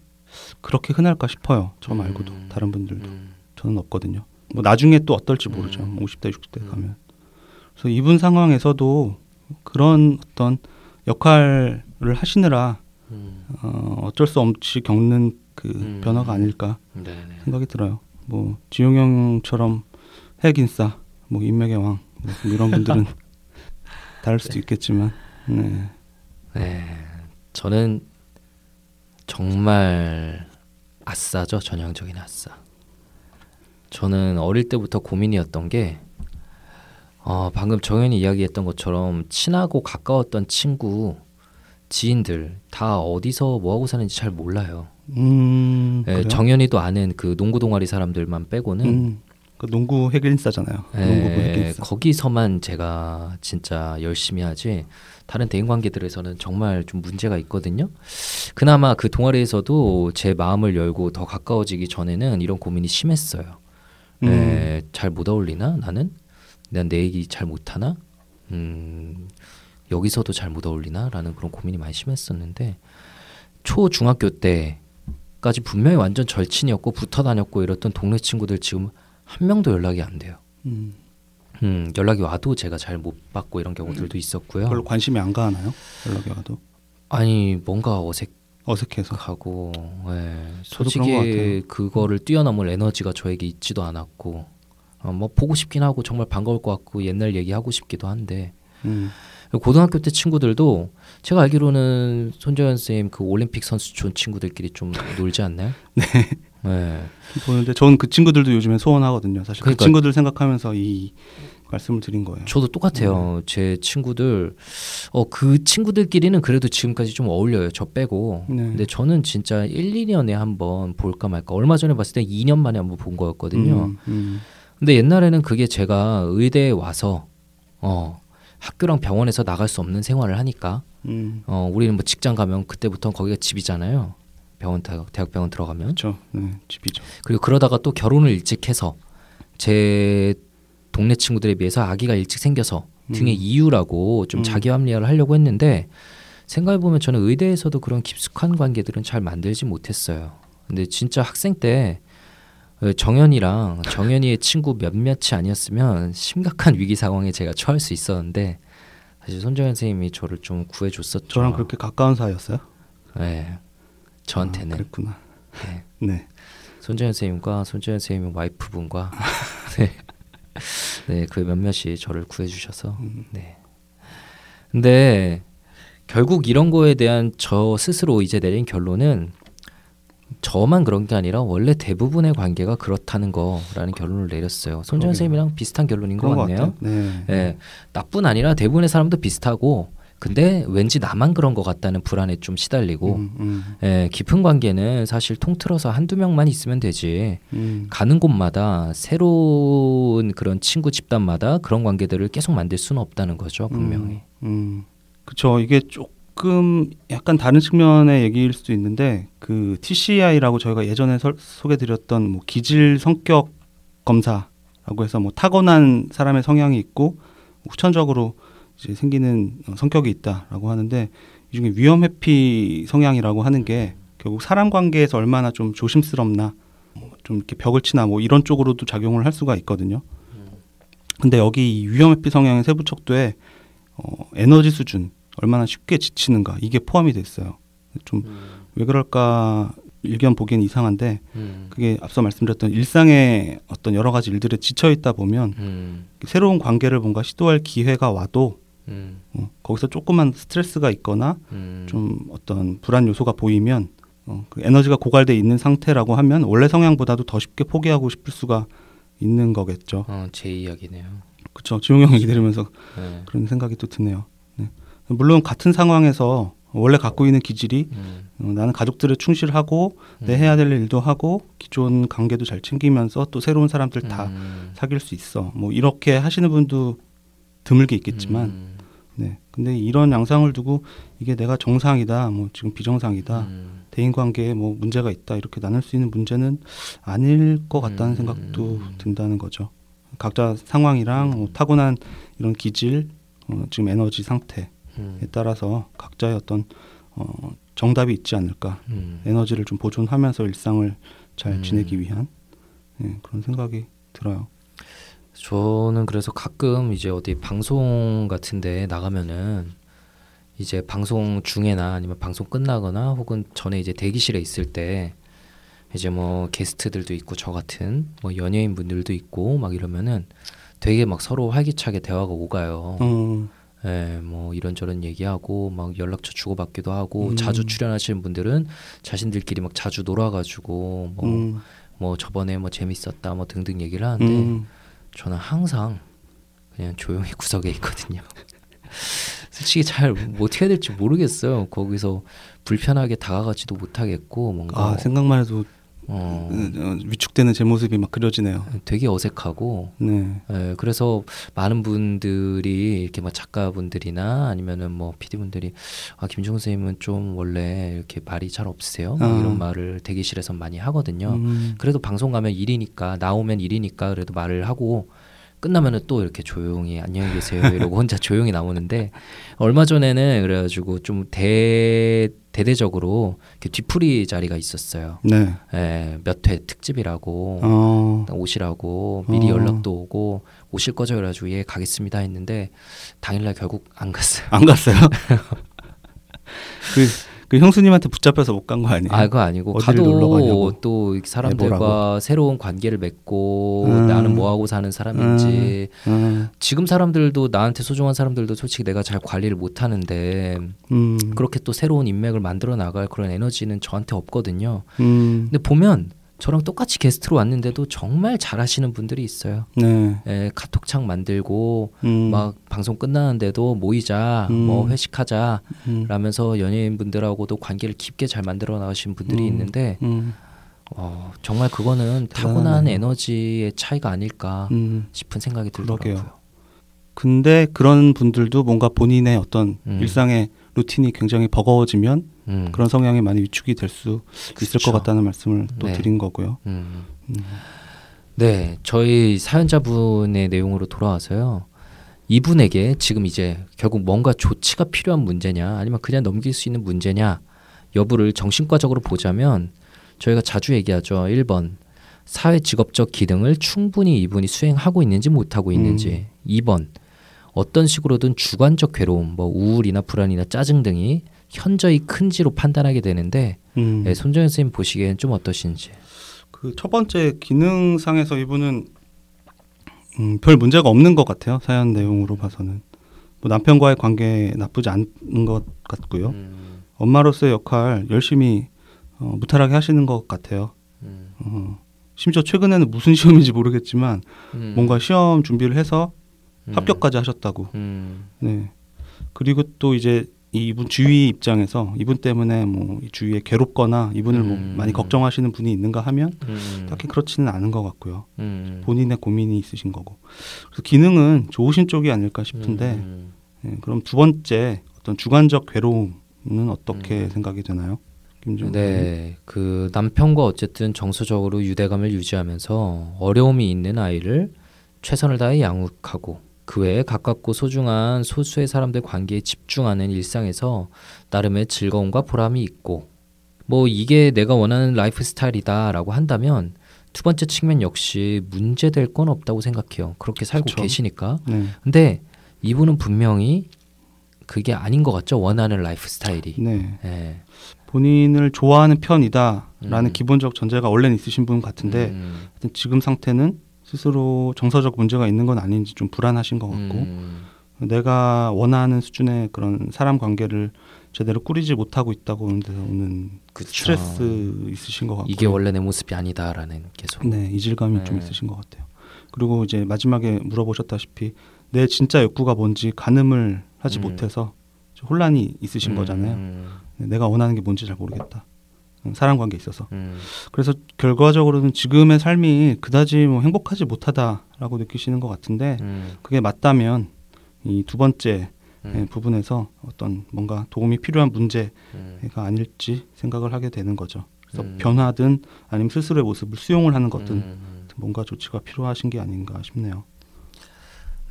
그렇게 흔할까 싶어요. 저 말고도 다른 분들도 저는 없거든요. 뭐 나중에 또 어떨지 모르죠. 50대, 60대 가면. 그래서 이분 상황에서도 그런 어떤 역할을 하시느라 어쩔 수 없이 겪는 그 변화가 아닐까 네네. 생각이 들어요. 뭐 지용 형처럼 핵인싸, 뭐 인맥의 왕 뭐 이런 분들은 다를 수도 있겠지만, 네. 네, 저는 정말 아싸죠. 전형적인 아싸. 저는 어릴 때부터 고민이었던 게 방금 정현이 이야기했던 것처럼 친하고 가까웠던 친구, 지인들 다 어디서 뭐하고 사는지 잘 몰라요. 예, 정현이도 아는 그 농구 동아리 사람들만 빼고는 그 농구 핵인싸잖아요. 예, 농구 핵인싸. 거기서만 제가 진짜 열심히 하지 다른 대인관계들에서는 정말 좀 문제가 있거든요. 그나마 그 동아리에서도 제 마음을 열고 더 가까워지기 전에는 이런 고민이 심했어요. 예, 잘 못 어울리나? 나는? 난 내 얘기 잘 못하나? 여기서도 잘 못 어울리나? 라는 그런 고민이 많이 심했었는데 초, 중학교 때까지 분명히 완전 절친이었고 붙어 다녔고 이랬던 동네 친구들 지금 한 명도 연락이 안 돼요. 연락이 와도 제가 잘 못 받고 이런 경우들도 있었고요. 별로 관심이 안 가나요? 연락이 와도? 아니 뭔가 어색해서 하고 네. 솔직히 그거를 뛰어넘을 에너지가 저에게 있지도 않았고 뭐 보고 싶긴 하고 정말 반가울 것 같고 옛날 얘기하고 싶기도 한데 고등학교 때 친구들도 제가 알기로는 손정현 선생님 그 올림픽 선수촌 친구들끼리 좀 놀지 않나요? 네. 네. 보는데 저는 그 친구들도 요즘에 소원하거든요. 사실 그러니까, 그 친구들 생각하면서 이 말씀을 드린 거예요. 저도 똑같아요. 제 친구들 그 친구들끼리는 그래도 지금까지 좀 어울려요. 저 빼고. 네. 근데 저는 진짜 1~2년에 한번 볼까 말까. 얼마 전에 봤을 때 2년 만에 한번 본 거였거든요. 근데 옛날에는 그게 제가 의대에 와서 학교랑 병원에서 나갈 수 없는 생활을 하니까 우리는 뭐 직장 가면 그때부터 거기가 집이잖아요. 대학병원 들어가면 그렇죠. 네, 집이죠. 그리고 그러다가 또 결혼을 일찍 해서 제 동네 친구들에 비해서 아기가 일찍 생겨서 등의 이유라고 좀 자기합리화를 하려고 했는데 생각해보면 저는 의대에서도 그런 깊숙한 관계들은 잘 만들지 못했어요. 근데 진짜 학생 때 정현이랑 정현이의 친구 몇몇이 아니었으면 심각한 위기 상황에 제가 처할 수 있었는데 사실 손정현 선생님이 저를 좀 구해줬었죠. 저랑 그렇게 가까운 사이였어요? 네. 저한테는. 아, 그랬구나. 네. 네. 손정현 선생님과 손정현 선생님 와이프분과 네. 네, 그 몇몇이 저를 구해주셔서 네. 근데 결국 이런 거에 대한 저 스스로 이제 내린 결론은 저만 그런 게 아니라 원래 대부분의 관계가 그렇다는 거라는 결론을 내렸어요. 손정현 선생님이랑 비슷한 결론인 것 같네요. 네. 네. 나뿐 아니라 대부분의 사람도 비슷하고 근데 왠지 나만 그런 것 같다는 불안에 좀 시달리고 예, 깊은 관계는 사실 통틀어서 한두 명만 있으면 되지 가는 곳마다 새로운 그런 친구 집단마다 그런 관계들을 계속 만들 수는 없다는 거죠. 분명히. 그렇죠. 이게 조금 약간 다른 측면의 얘기일 수도 있는데 그 TCI라고 저희가 예전에 소개드렸던 뭐 기질 성격 검사라고 해서 뭐 타고난 사람의 성향이 있고 후천적으로 이제 생기는 성격이 있다라고 하는데 이 중에 위험 회피 성향이라고 하는 게 결국 사람 관계에서 얼마나 좀 조심스럽나 좀 이렇게 벽을 치나 뭐 이런 쪽으로도 작용을 할 수가 있거든요. 근데 여기 이 위험 회피 성향의 세부 척도에 에너지 수준 얼마나 쉽게 지치는가 이게 포함이 됐어요. 좀 왜 그럴까 일견 보기엔 이상한데 그게 앞서 말씀드렸던 일상의 어떤 여러 가지 일들에 지쳐 있다 보면 새로운 관계를 뭔가 시도할 기회가 와도 거기서 조그만 스트레스가 있거나 좀 어떤 불안 요소가 보이면 그 에너지가 고갈돼 있는 상태라고 하면 원래 성향보다도 더 쉽게 포기하고 싶을 수가 있는 거겠죠. 제 이야기네요. 그렇죠. 지용 형 얘기 들으면서 네. 그런 생각이 또 드네요. 네. 물론 같은 상황에서 원래 갖고 있는 기질이 나는 가족들에 충실하고 내 해야 될 일도 하고 기존 관계도 잘 챙기면서 또 새로운 사람들 다 사귈 수 있어. 뭐 이렇게 하시는 분도 드물게 있겠지만 네. 근데 이런 양상을 두고 이게 내가 정상이다, 뭐 지금 비정상이다, 대인관계에 뭐 문제가 있다 이렇게 나눌 수 있는 문제는 아닐 것 같다는 생각도 든다는 거죠. 각자 상황이랑 뭐 타고난 이런 기질, 지금 에너지 상태에 따라서 각자의 어떤 정답이 있지 않을까. 에너지를 좀 보존하면서 일상을 잘 지내기 위한 그런 생각이 들어요. 저는 그래서 가끔 이제 어디 방송 같은데 나가면은 이제 방송 중에나 아니면 방송 끝나거나 혹은 전에 이제 대기실에 있을 때 이제 뭐 게스트들도 있고 저 같은 뭐 연예인 분들도 있고 막 이러면은 되게 막 서로 활기차게 대화가 오가요. 예, 뭐 이런저런 얘기하고 막 연락처 주고받기도 하고 자주 출연하시는 분들은 자신들끼리 막 자주 놀아가지고 뭐 저번에 뭐 재밌었다 뭐 등등 얘기를 하는데 저는 항상 그냥 조용히 구석에 있거든요. 솔직히 잘 뭐 어떻게 해야 될지 모르겠어요. 거기서 불편하게 다가가지도 못하겠고 뭔가 생각만 해도 위축되는 제 모습이 막 그려지네요. 되게 어색하고 네. 예, 그래서 많은 분들이 이렇게 막 작가분들이나 아니면은 뭐 PD분들이 김지용 선생님은 좀 원래 이렇게 말이 잘 없으세요? 뭐 이런 말을 대기실에서 많이 하거든요. 그래도 방송 가면 일이니까 나오면 일이니까 그래도 말을 하고 끝나면은 또 이렇게 조용히 안녕히 계세요 이러고 혼자 조용히 나오는데 얼마 전에는 그래가지고 좀 대대적으로 이렇게 뒤풀이 자리가 있었어요. 네. 예, 몇 회 특집이라고 오시라고 미리 연락도 오고 오실 거죠 그래가지고 예 가겠습니다 했는데 당일날 결국 안 갔어요. 안 갔어요? 그 형수님한테 붙잡혀서 못 간 거 아니에요? 아, 그거 아니고 가도 또 사람들과 해보라고? 새로운 관계를 맺고 나는 뭐하고 사는 사람인지 지금 사람들도 나한테 소중한 사람들도 솔직히 내가 잘 관리를 못하는데 그렇게 또 새로운 인맥을 만들어 나갈 그런 에너지는 저한테 없거든요. 근데 보면 저랑 똑같이 게스트로 왔는데도 정말 잘하시는 분들이 있어요. 네. 예, 카톡창 만들고 막 방송 끝나는데도 모이자, 뭐 회식하자 라면서 연예인분들하고도 관계를 깊게 잘 만들어 나가신 분들이 있는데 정말 그거는 타고난 에너지의 차이가 아닐까 싶은 생각이 들더라고요. 그러게요. 근데 그런 분들도 뭔가 본인의 어떤 일상의 루틴이 굉장히 버거워지면 그런 성향이 많이 위축이 될 수 있을 것 같다는 말씀을 또 네. 드린 거고요. 네, 저희 사연자분의 내용으로 돌아와서요. 이분에게 지금 이제 결국 뭔가 조치가 필요한 문제냐 아니면 그냥 넘길 수 있는 문제냐 여부를 정신과적으로 보자면 저희가 자주 얘기하죠. 1번 사회직업적 기능을 충분히 이분이 수행하고 있는지 못하고 있는지 2번 어떤 식으로든 주관적 괴로움, 뭐 우울이나 불안이나 짜증 등이 현저히 큰지로 판단하게 되는데 예, 손정현 선생님 보시기에는 좀 어떠신지. 그 첫 번째 기능상에서 이분은 별 문제가 없는 것 같아요. 사연 내용으로 봐서는 뭐 남편과의 관계 나쁘지 않은 것 같고요. 엄마로서의 역할 열심히 무탈하게 하시는 것 같아요. 심지어 최근에는 무슨 시험인지 모르겠지만 뭔가 시험 준비를 해서 합격까지 하셨다고. 네. 그리고 또 이제 이분 주위 입장에서 이분 때문에 뭐 주위에 괴롭거나 이분을 뭐 많이 걱정하시는 분이 있는가 하면 딱히 그렇지는 않은 것 같고요. 본인의 고민이 있으신 거고. 그래서 기능은 좋으신 쪽이 아닐까 싶은데 네, 그럼 두 번째 어떤 주관적 괴로움은 어떻게 생각이 되나요? 김지용 네, 그 남편과 어쨌든 정서적으로 유대감을 유지하면서 어려움이 있는 아이를 최선을 다해 양육하고 그 외에 가깝고 소중한 소수의 사람들 관계에 집중하는 일상에서 나름의 즐거움과 보람이 있고 뭐 이게 내가 원하는 라이프 스타일이다라고 한다면 두 번째 측면 역시 문제될 건 없다고 생각해요. 그렇게 살고 그렇죠. 계시니까. 네. 근데 이분은 분명히 그게 아닌 것 같죠. 원하는 라이프 스타일이. 네. 네. 본인을 좋아하는 편이다라는 기본적 전제가 원래는 있으신 분 같은데 하여튼 지금 상태는 스스로 정서적 문제가 있는 건 아닌지 좀 불안하신 것 같고 내가 원하는 수준의 그런 사람 관계를 제대로 꾸리지 못하고 있다고 하는 데서 오는 그쵸. 스트레스 있으신 것 같고 이게 원래 내 모습이 아니다라는 계속 네 이질감이 네. 좀 있으신 것 같아요. 그리고 이제 마지막에 물어보셨다시피 내 진짜 욕구가 뭔지 가늠을 하지 못해서 혼란이 있으신 거잖아요. 내가 원하는 게 뭔지 잘 모르겠다. 사람 관계에 있어서 그래서 결과적으로는 지금의 삶이 그다지 뭐 행복하지 못하다라고 느끼시는 것 같은데 그게 맞다면 이 두 번째 부분에서 어떤 뭔가 도움이 필요한 문제가 아닐지 생각을 하게 되는 거죠. 그래서 변화든 아니면 스스로의 모습을 수용을 하는 것든 뭔가 조치가 필요하신 게 아닌가 싶네요.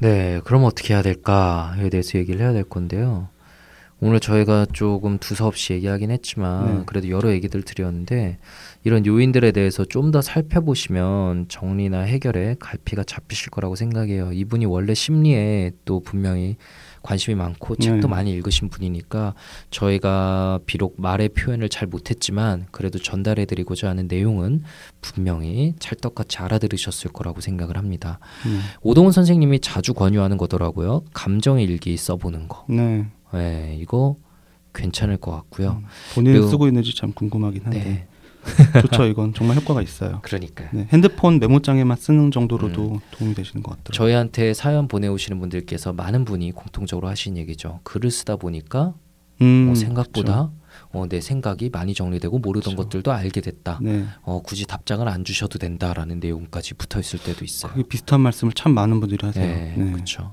네, 그럼 어떻게 해야 될까에 대해서 얘기를 해야 될 건데요. 오늘 저희가 조금 두서없이 얘기하긴 했지만 네. 그래도 여러 얘기들 드렸는데 이런 요인들에 대해서 좀 더 살펴보시면 정리나 해결에 갈피가 잡히실 거라고 생각해요. 이분이 원래 심리에 또 분명히 관심이 많고 네. 책도 많이 읽으신 분이니까 저희가 비록 말의 표현을 잘 못했지만 그래도 전달해드리고자 하는 내용은 분명히 찰떡같이 알아들으셨을 거라고 생각을 합니다. 오동훈 선생님이 자주 권유하는 거더라고요. 감정 일기 써보는 거. 네. 네, 이거 괜찮을 것 같고요. 본인이 쓰고 있는지 참 궁금하긴 한데 네. 좋죠. 이건 정말 효과가 있어요. 그러니까요. 네, 핸드폰 메모장에만 쓰는 정도로도 도움이 되시는 것 같더라고요. 저희한테 사연 보내오시는 분들께서 많은 분이 공통적으로 하신 얘기죠. 글을 쓰다 보니까 생각보다 내 생각이 많이 정리되고 모르던 그쵸. 것들도 알게 됐다. 네. 굳이 답장을 안 주셔도 된다라는 내용까지 붙어있을 때도 있어요. 비슷한 말씀을 참 많은 분들이 하세요. 네, 네. 그렇죠.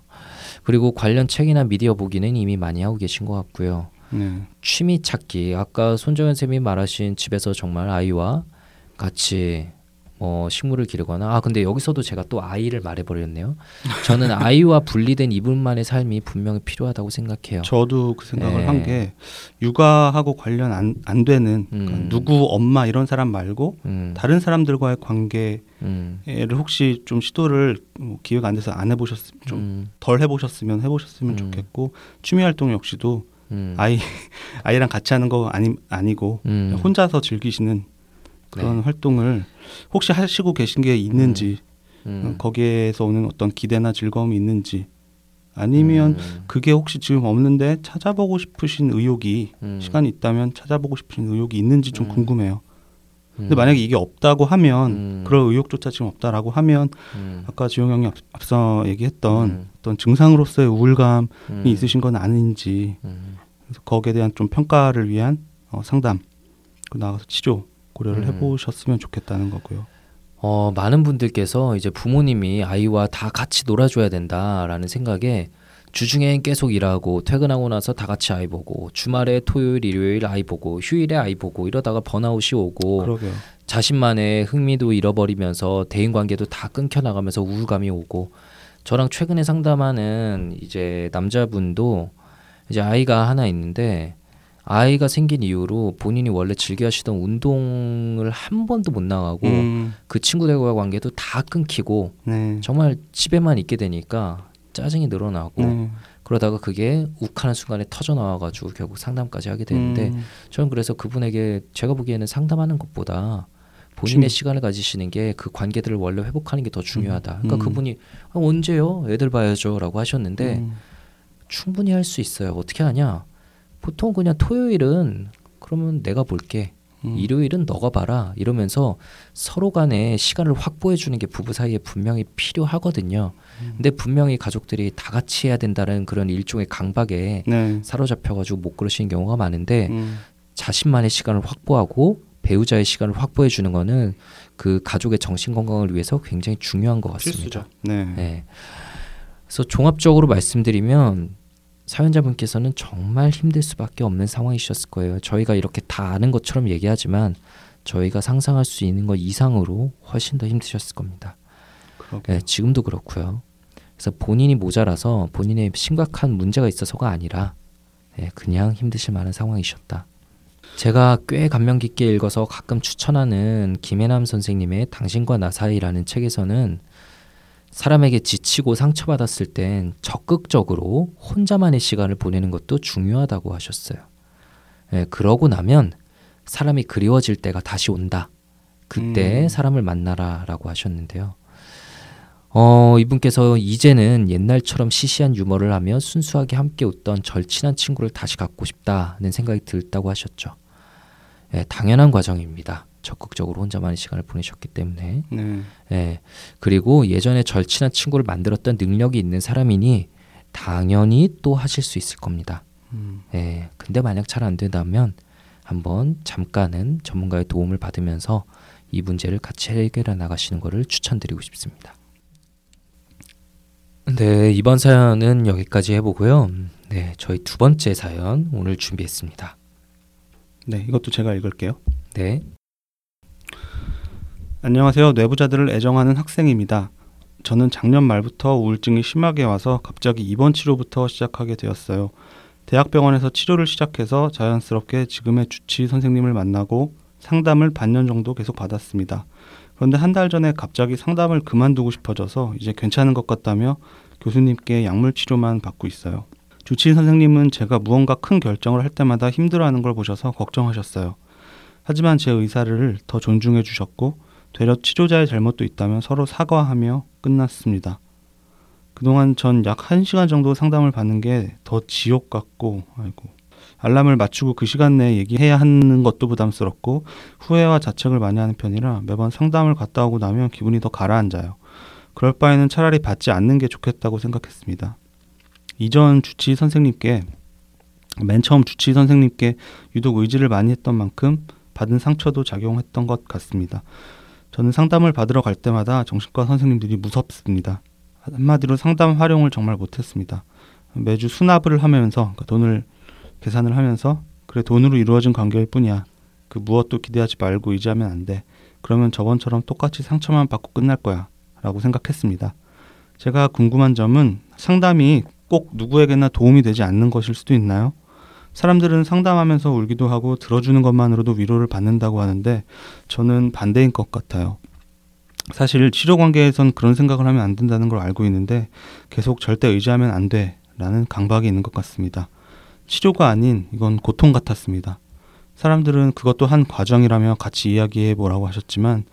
그리고 관련 책이나 미디어 보기는 이미 많이 하고 계신 것 같고요. 취미 찾기. 아까 손정현 쌤이 말하신 집에서 정말 아이와 같이 식물을 기르거나 근데 여기서도 제가 또 아이를 말해버렸네요. 저는 아이와 분리된 이분만의 삶이 분명히 필요하다고 생각해요. 저도 그 생각을 한 게 육아하고 관련 안 되는 그러니까 누구 엄마 이런 사람 말고 다른 사람들과의 관계를 혹시 좀 시도를 기회가 안 돼서 안 해보셨으면 좀 덜 해보셨으면 해보셨으면 좋겠고 취미활동 역시도 아이랑 같이 하는 거 아니고 혼자서 즐기시는 그런 활동을 혹시 하시고 계신 게 있는지 거기에서 오는 어떤 기대나 즐거움이 있는지 아니면 그게 혹시 지금 없는데 찾아보고 싶으신 의욕이 시간이 있다면 찾아보고 싶으신 의욕이 있는지 좀 궁금해요. 근데 만약에 이게 없다고 하면 그런 의욕조차 지금 없다라고 하면 아까 지용 형이 앞서 얘기했던 어떤 증상으로서의 우울감이 있으신 건 아닌지 그래서 거기에 대한 좀 평가를 위한 상담 나가서 치료 고려를 해보셨으면 좋겠다는 거고요. 많은 분들께서 이제 부모님이 아이와 다 같이 놀아줘야 된다라는 생각에 주중엔 계속 일하고 퇴근하고 나서 다 같이 아이 보고 주말에 토요일, 일요일 아이 보고 휴일에 아이 보고 이러다가 번아웃이 오고 그러게요. 자신만의 흥미도 잃어버리면서 대인관계도 다 끊겨나가면서 우울감이 오고 저랑 최근에 상담하는 이제 남자분도 이제 아이가 하나 있는데 아이가 생긴 이후로 본인이 원래 즐겨 하시던 운동을 한 번도 못 나가고 그 친구들과의 관계도 다 끊기고 정말 집에만 있게 되니까 짜증이 늘어나고 그러다가 그게 욱하는 순간에 터져나와가지고 결국 상담까지 하게 되는데 저는 그래서 그분에게 제가 보기에는 상담하는 것보다 본인의 시간을 가지시는 게 그 관계들을 원래 회복하는 게 더 중요하다. 그러니까 그분이 언제요? 애들 봐야죠 라고 하셨는데 충분히 할 수 있어요. 어떻게 하냐? 보통 그냥 토요일은 그러면 내가 볼게. 일요일은 너가 봐라. 이러면서 서로 간에 시간을 확보해 주는 게 부부 사이에 분명히 필요하거든요. 근데 분명히 가족들이 다 같이 해야 된다는 그런 일종의 강박에 네. 사로잡혀가지고 못 그러시는 경우가 많은데 자신만의 시간을 확보하고 배우자의 시간을 확보해 주는 거는 그 가족의 정신 건강을 위해서 굉장히 중요한 것 같습니다. 필수죠. 네. 네. 그래서 종합적으로 말씀드리면 사연자분께서는 정말 힘들 수밖에 없는 상황이셨을 거예요. 저희가 이렇게 다 아는 것처럼 얘기하지만 저희가 상상할 수 있는 것 이상으로 훨씬 더 힘드셨을 겁니다. 네, 지금도 그렇고요. 그래서 본인이 모자라서 본인의 심각한 문제가 있어서가 아니라 네, 그냥 힘드실 만한 상황이셨다. 제가 꽤 감명 깊게 읽어서 가끔 추천하는 김혜남 선생님의 당신과 나 사이라는 책에서는 사람에게 지치고 상처받았을 땐 적극적으로 혼자만의 시간을 보내는 것도 중요하다고 하셨어요. 예, 그러고 나면 사람이 그리워질 때가 다시 온다. 그때 사람을 만나라 라고 하셨는데요. 이분께서 이제는 옛날처럼 시시한 유머를 하며 순수하게 함께 웃던 절친한 친구를 다시 갖고 싶다는 생각이 들었다고 하셨죠. 예, 당연한 과정입니다. 적극적으로 혼자만의 시간을 보내셨기 때문에 네. 예, 그리고 예전에 절친한 친구를 만들었던 능력이 있는 사람이니 당연히 또 하실 수 있을 겁니다. 예, 근데 만약 잘 안 된다면 한번 잠깐은 전문가의 도움을 받으면서 이 문제를 같이 해결해 나가시는 것을 추천드리고 싶습니다. 네, 이번 사연은 여기까지 해보고요. 네, 저희 두 번째 사연 오늘 준비했습니다. 네, 이것도 제가 읽을게요. 네. 안녕하세요. 뇌부자들을 애정하는 학생입니다. 저는 작년 말부터 우울증이 심하게 와서 갑자기 입원 치료부터 시작하게 되었어요. 대학병원에서 치료를 시작해서 자연스럽게 지금의 주치의 선생님을 만나고 상담을 반년 정도 계속 받았습니다. 그런데 한 달 전에 갑자기 상담을 그만두고 싶어져서 이제 괜찮은 것 같다며 교수님께 약물 치료만 받고 있어요. 주치의 선생님은 제가 무언가 큰 결정을 할 때마다 힘들어하는 걸 보셔서 걱정하셨어요. 하지만 제 의사를 더 존중해 주셨고 되려 치료자의 잘못도 있다면 서로 사과하며 끝났습니다. 그동안 전 약 1시간 정도 상담을 받는 게 더 지옥 같고 아이고 알람을 맞추고 그 시간 내에 얘기해야 하는 것도 부담스럽고 후회와 자책을 많이 하는 편이라 매번 상담을 갔다 오고 나면 기분이 더 가라앉아요. 그럴 바에는 차라리 받지 않는 게 좋겠다고 생각했습니다. 이전 주치의 선생님께 맨 처음 주치의 선생님께 유독 의지를 많이 했던 만큼 받은 상처도 작용했던 것 같습니다. 저는 상담을 받으러 갈 때마다 정신과 선생님들이 무섭습니다. 한마디로 상담 활용을 정말 못했습니다. 매주 수납을 하면서 돈을 계산을 하면서 그래 돈으로 이루어진 관계일 뿐이야. 그 무엇도 기대하지 말고 의지하면 안 돼. 그러면 저번처럼 똑같이 상처만 받고 끝날 거야. 라고 생각했습니다. 제가 궁금한 점은 상담이 꼭 누구에게나 도움이 되지 않는 것일 수도 있나요? 사람들은 상담하면서 울기도 하고 들어주는 것만으로도 위로를 받는다고 하는데 저는 반대인 것 같아요. 사실 치료관계에선 그런 생각을 하면 안 된다는 걸 알고 있는데 계속 절대 의지하면 안 돼 라는 강박이 있는 것 같습니다. 치료가 아닌 이건 고통 같았습니다. 사람들은 그것도 한 과정이라며 같이 이야기해보라고 하셨지만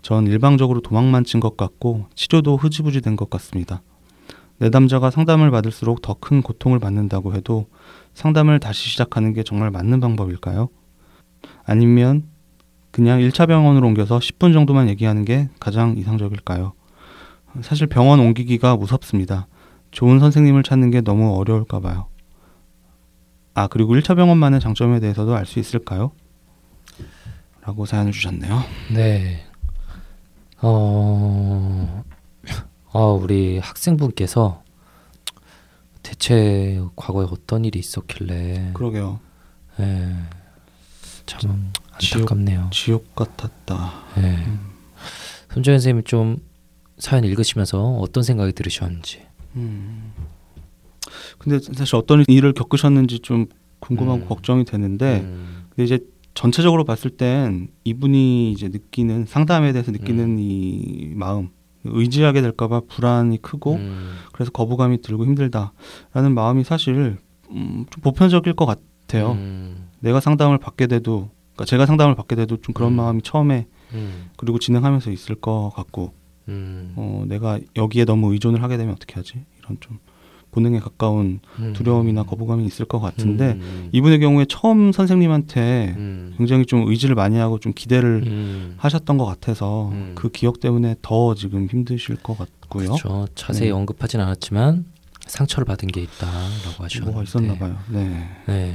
전 일방적으로 도망만 친 것 같고 치료도 흐지부지 된 것 같습니다. 내담자가 상담을 받을수록 더 큰 고통을 받는다고 해도 상담을 다시 시작하는 게 정말 맞는 방법일까요? 아니면 그냥 1차 병원으로 옮겨서 10분 정도만 얘기하는 게 가장 이상적일까요? 사실 병원 옮기기가 무섭습니다. 좋은 선생님을 찾는 게 너무 어려울까 봐요. 아, 그리고 1차 병원만의 장점에 대해서도 알 수 있을까요? 라고 사연을 주셨네요. 네. 우리 학생분께서 대체 과거에 어떤 일이 있었길래 그러게요. 예, 참 안타깝네요. 지옥 같았다. 예. 손정현 선생님 좀 사연 읽으시면서 어떤 생각이 들으셨는지. 근데 사실 어떤 일을 겪으셨는지 좀 궁금하고 걱정이 되는데 근데 이제 전체적으로 봤을 땐 이분이 이제 느끼는 상담에 대해서 느끼는 이 마음. 의지하게 될까봐 불안이 크고 그래서 거부감이 들고 힘들다라는 마음이 사실 좀 보편적일 것 같아요. 내가 상담을 받게 돼도 그러니까 제가 상담을 받게 돼도 좀 그런 마음이 처음에 그리고 진행하면서 있을 것 같고 내가 여기에 너무 의존을 하게 되면 어떻게 하지? 이런 좀 본능에 가까운 두려움이나 거부감이 있을 것 같은데 이분의 경우에 처음 선생님한테 굉장히 좀 의지를 많이 하고 좀 기대를 하셨던 것 같아서 그 기억 때문에 더 지금 힘드실 것 같고요. 그렇죠. 자세히 언급하진 않았지만 상처를 받은 게 있다라고 하셨는데 뭐가 있었나 봐요. 네. 네.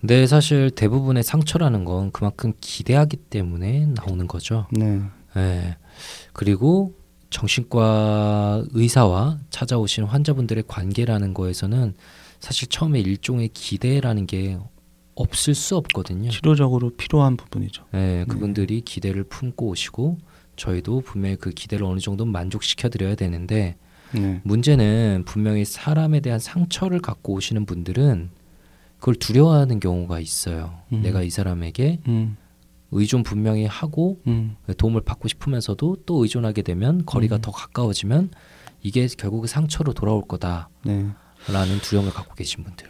근데 사실 대부분의 상처라는 건 그만큼 기대하기 때문에 나오는 거죠. 네. 네. 그리고 정신과 의사와 찾아오신 환자분들의 관계라는 거에서는 사실 처음에 일종의 기대라는 게 없을 수 없거든요. 치료적으로 필요한 부분이죠. 네, 그분들이 기대를 품고 오시고 저희도 분명히 그 기대를 어느 정도 만족시켜드려야 되는데 문제는 분명히 사람에 대한 상처를 갖고 오시는 분들은 그걸 두려워하는 경우가 있어요. 내가 이 사람에게 의존 분명히 하고 도움을 받고 싶으면서도 또 의존하게 되면 거리가 더 가까워지면 이게 결국 상처로 돌아올 거다라는 두려움을 갖고 계신 분들.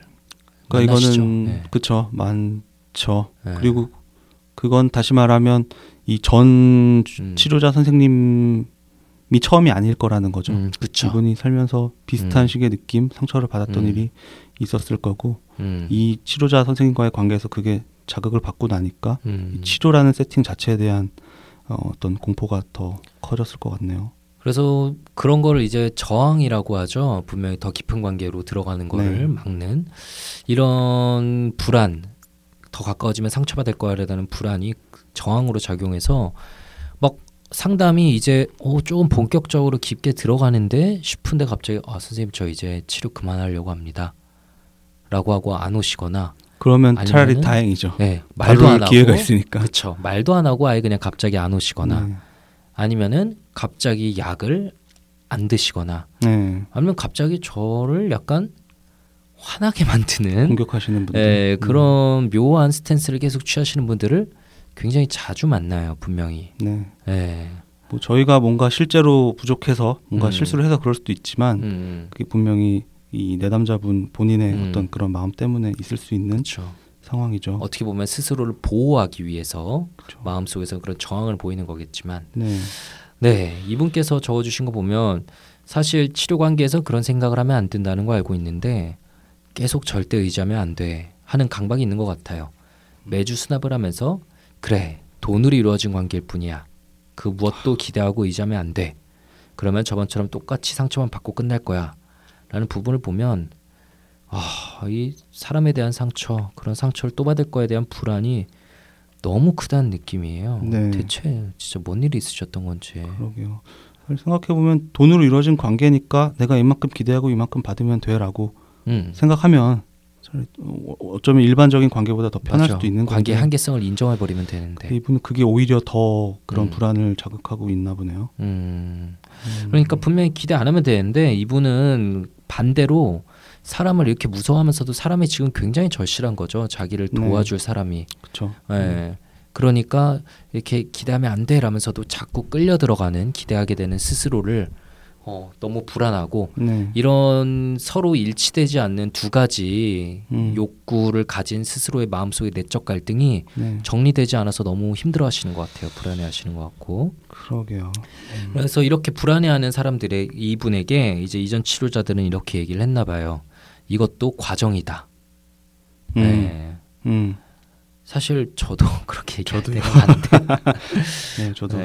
그러니까 만나시죠? 이거는 네. 그쵸 많죠. 네. 그리고 그건 다시 말하면 이 전 치료자 선생님이 처음이 아닐 거라는 거죠. 그쵸. 이분이 살면서 비슷한 식의 느낌, 상처를 받았던 일이 있었을 거고 이 치료자 선생님과의 관계에서 그게 자극을 받고 나니까 이 치료라는 세팅 자체에 대한 어떤 공포가 더 커졌을 것 같네요. 그래서 그런 거를 이제 저항이라고 하죠. 분명히 더 깊은 관계로 들어가는 거를 막는 이런 불안, 더 가까워지면 상처받을 거라는 불안이 저항으로 작용해서 막 상담이 이제 조금 본격적으로 깊게 들어가는데 싶은데 갑자기 선생님 저 이제 치료 그만하려고 합니다 라고 하고 안 오시거나 그러면 아니면은, 차라리 다행이죠. 네, 말도 안 하고 기회가 있으니까. 그렇죠. 말도 안 하고 아예 그냥 갑자기 안 오시거나 아니면은 갑자기 약을 안 드시거나 아니면 갑자기 저를 약간 화나게 만드는 공격하시는 분들 그런 묘한 스탠스를 계속 취하시는 분들을 굉장히 자주 만나요. 분명히. 네. 뭐 저희가 뭔가 실제로 부족해서 뭔가 실수를 해서 그럴 수도 있지만 그게 분명히 이 내담자분 본인의 어떤 그런 마음 때문에 있을 수 있는 그쵸. 상황이죠. 어떻게 보면 스스로를 보호하기 위해서 그쵸. 마음속에서 그런 저항을 보이는 거겠지만 네, 이분께서 적어주신 거 보면 사실 치료 관계에서 그런 생각을 하면 안 된다는 거 알고 있는데 계속 절대 의지하면 안 돼 하는 강박이 있는 것 같아요. 매주 수납을 하면서 그래 돈으로 이루어진 관계일 뿐이야. 그 무엇도 기대하고 의지하면 안 돼. 그러면 저번처럼 똑같이 상처만 받고 끝날 거야. 라는 부분을 보면 이 사람에 대한 상처, 그런 상처를 또 받을 거에 대한 불안이 너무 크다는 느낌이에요. 네. 대체 진짜 뭔 일이 있으셨던 건지. 그러게요. 생각해보면 돈으로 이루어진 관계니까 내가 이만큼 기대하고 이만큼 받으면 돼라고 생각하면 어쩌면 일반적인 관계보다 더 편할 맞아. 수도 있는 관계 한계성을 인정해버리면 되는데 이분은 그게 오히려 더 그런 불안을 자극하고 있나 보네요. 그러니까 분명히 기대 안 하면 되는데 이분은 반대로 사람을 이렇게 무서워하면서도 사람이 지금 굉장히 절실한 거죠. 자기를 도와줄 사람이. 그렇죠. 그러니까 이렇게 기대하면 안 돼 라면서도 자꾸 끌려 들어가는 기대하게 되는 스스로를 너무 불안하고 이런 서로 일치되지 않는 두 가지 욕구를 가진 스스로의 마음속의 내적 갈등이 정리되지 않아서 너무 힘들어하시는 것 같아요. 불안해하시는 것 같고. 그러게요. 그래서 이렇게 불안해하는 사람들의 이분에게 이제 이전 치료자들은 이렇게 얘기를 했나 봐요. 이것도 과정이다. 사실 저도 그렇게 얘기할 때가 많은데 저도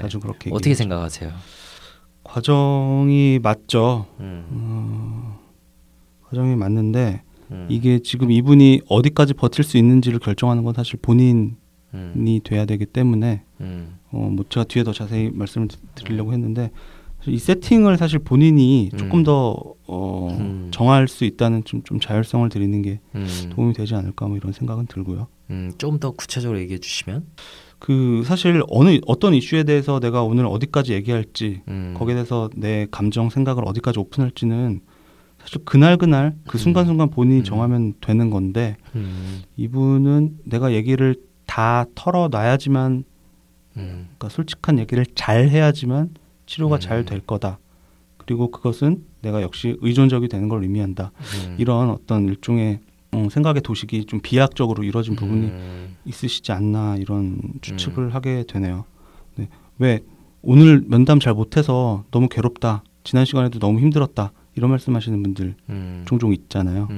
자주 그렇게 얘기해요. 어떻게 생각하세요? 과정이 맞죠. 과정이 맞는데 이게 지금 이분이 어디까지 버틸 수 있는지를 결정하는 건 사실 본인이 돼야 되기 때문에 뭐 제가 뒤에 더 자세히 말씀을 드리려고 했는데 이 세팅을 사실 본인이 조금 더 정할 수 있다는 좀 자율성을 드리는 게 도움이 되지 않을까 뭐 이런 생각은 들고요. 좀 더 구체적으로 얘기해 주시면? 그 사실 어떤 이슈에 대해서 내가 오늘 어디까지 얘기할지 거기에 대해서 내 감정 생각을 어디까지 오픈할지는 사실 그날 그 순간순간 본인이 정하면 되는 건데 이분은 내가 얘기를 다 털어놔야지만 그러니까 솔직한 얘기를 잘 해야지만 치료가 잘 될 거다. 그리고 그것은 내가 역시 의존적이 되는 걸 의미한다. 이런 어떤 일종의 생각의 도식이 좀 비약적으로 이루어진 부분이 있으시지 않나 이런 추측을 하게 되네요. 네. 왜 오늘 면담 잘 못해서 너무 괴롭다. 지난 시간에도 너무 힘들었다. 이런 말씀하시는 분들 종종 있잖아요.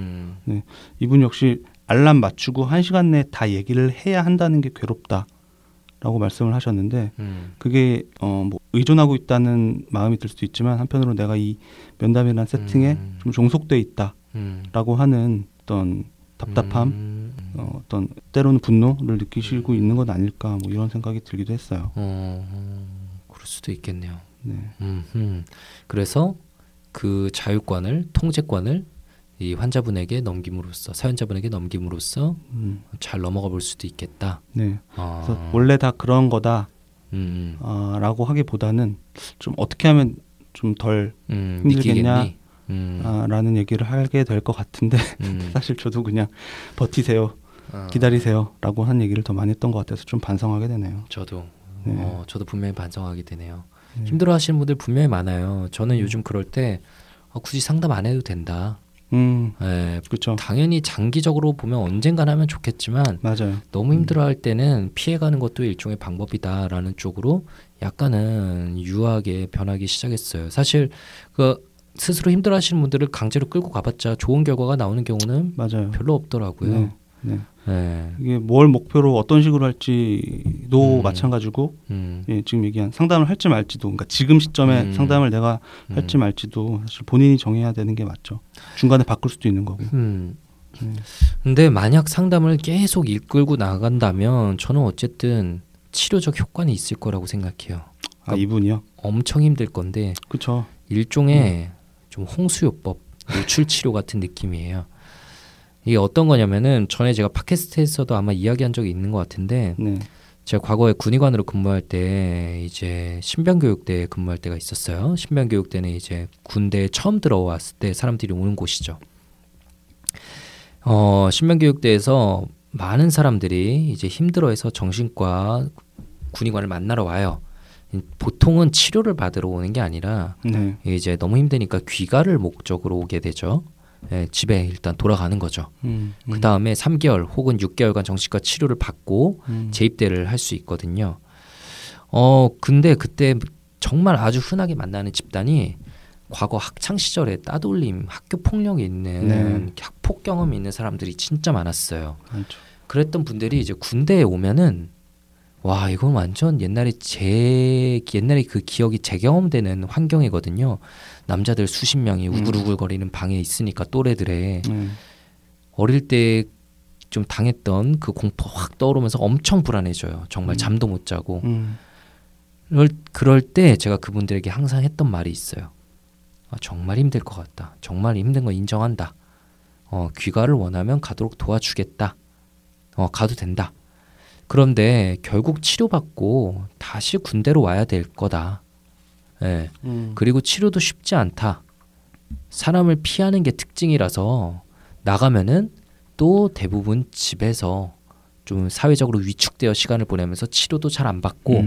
네. 이분 역시 알람 맞추고 1시간 내에 다 얘기를 해야 한다는 게 괴롭다라고 말씀을 하셨는데 그게 뭐 의존하고 있다는 마음이 들 수도 있지만 한편으로 내가 이 면담이라는 세팅에 좀 종속돼 있다라고 하는 어떤 답답함, 어떤 때로는 분노를 느끼시고 있는 건 아닐까 뭐 이런 생각이 들기도 했어요. 그럴 수도 있겠네요. 네. 그래서 그 자율권을, 통제권을 이 환자분에게 넘김으로써, 사연자분에게 넘김으로써 잘 넘어가 볼 수도 있겠다. 네. 그래서 원래 다 그런 거다 라고 하기보다는 좀 어떻게 하면 좀 덜 힘들겠냐 라는 얘기를 하게 될 것 같은데 사실 저도 그냥 버티세요, 기다리세요 라고 한 얘기를 더 많이 했던 것 같아서 좀 반성하게 되네요. 저도 네. 저도 분명히 반성하게 되네요. 네. 힘들어하시는 분들 분명히 많아요. 저는 요즘 그럴 때 굳이 상담 안 해도 된다. 네, 그렇죠. 당연히 장기적으로 보면 언젠간 하면 좋겠지만 맞아요. 너무 힘들어할 때는 피해가는 것도 일종의 방법이다라는 쪽으로 약간은 유하게 변하기 시작했어요. 사실 그 스스로 힘들어하시는 분들을 강제로 끌고 가봤자 좋은 결과가 나오는 경우는 맞아요. 별로 없더라고요. 네. 네. 이게 뭘 목표로 어떤 식으로 할지도 마찬가지고 예, 지금 얘기한 상담을 할지 말지도, 그러니까 지금 시점에 상담을 내가 할지 말지도 사실 본인이 정해야 되는 게 맞죠. 중간에 바꿀 수도 있는 거고. 네. 근데 만약 상담을 계속 이끌고 나간다면 저는 어쨌든 치료적 효과는 있을 거라고 생각해요. 그러니까 아, 이분이요? 엄청 힘들 건데. 그렇죠. 일종의 좀 홍수요법, 노출치료 같은 느낌이에요. 이게 어떤 거냐면은 전에 제가 팟캐스트에서도 아마 이야기한 적이 있는 것 같은데 네. 제가 과거에 군의관으로 근무할 때 이제 신병교육대에 근무할 때가 있었어요. 신병교육대는 이제 군대에 처음 들어왔을 때 사람들이 오는 곳이죠. 신병교육대에서 많은 사람들이 이제 힘들어해서 정신과 군의관을 만나러 와요. 보통은 치료를 받으러 오는 게 아니라 네. 이제 너무 힘드니까 귀가를 목적으로 오게 되죠. 예, 집에 일단 돌아가는 거죠. 그 다음에 3개월 혹은 6개월간 정신과 치료를 받고 재입대를 할 수 있거든요. 근데 그때 정말 아주 흔하게 만나는 집단이 과거 학창 시절에 따돌림, 학교 폭력이 있는 학폭 경험이 있는 사람들이 진짜 많았어요. 그렇죠. 그랬던 분들이 이제 군대에 오면은 와, 이건 완전 옛날에 그 기억이 재경험되는 환경이거든요. 남자들 수십 명이 우글우글거리는 방에 있으니까 또래들의 어릴 때 좀 당했던 그 공포 확 떠오르면서 엄청 불안해져요. 정말 잠도 못 자고 그럴 때 제가 그분들에게 항상 했던 말이 있어요. 아, 정말 힘들 것 같다. 정말 힘든 거 인정한다. 귀가를 원하면 가도록 도와주겠다. 가도 된다. 그런데 결국 치료받고 다시 군대로 와야 될 거다. 예. 그리고 치료도 쉽지 않다. 사람을 피하는 게 특징이라서 나가면은 또 대부분 집에서 좀 사회적으로 위축되어 시간을 보내면서 치료도 잘 안 받고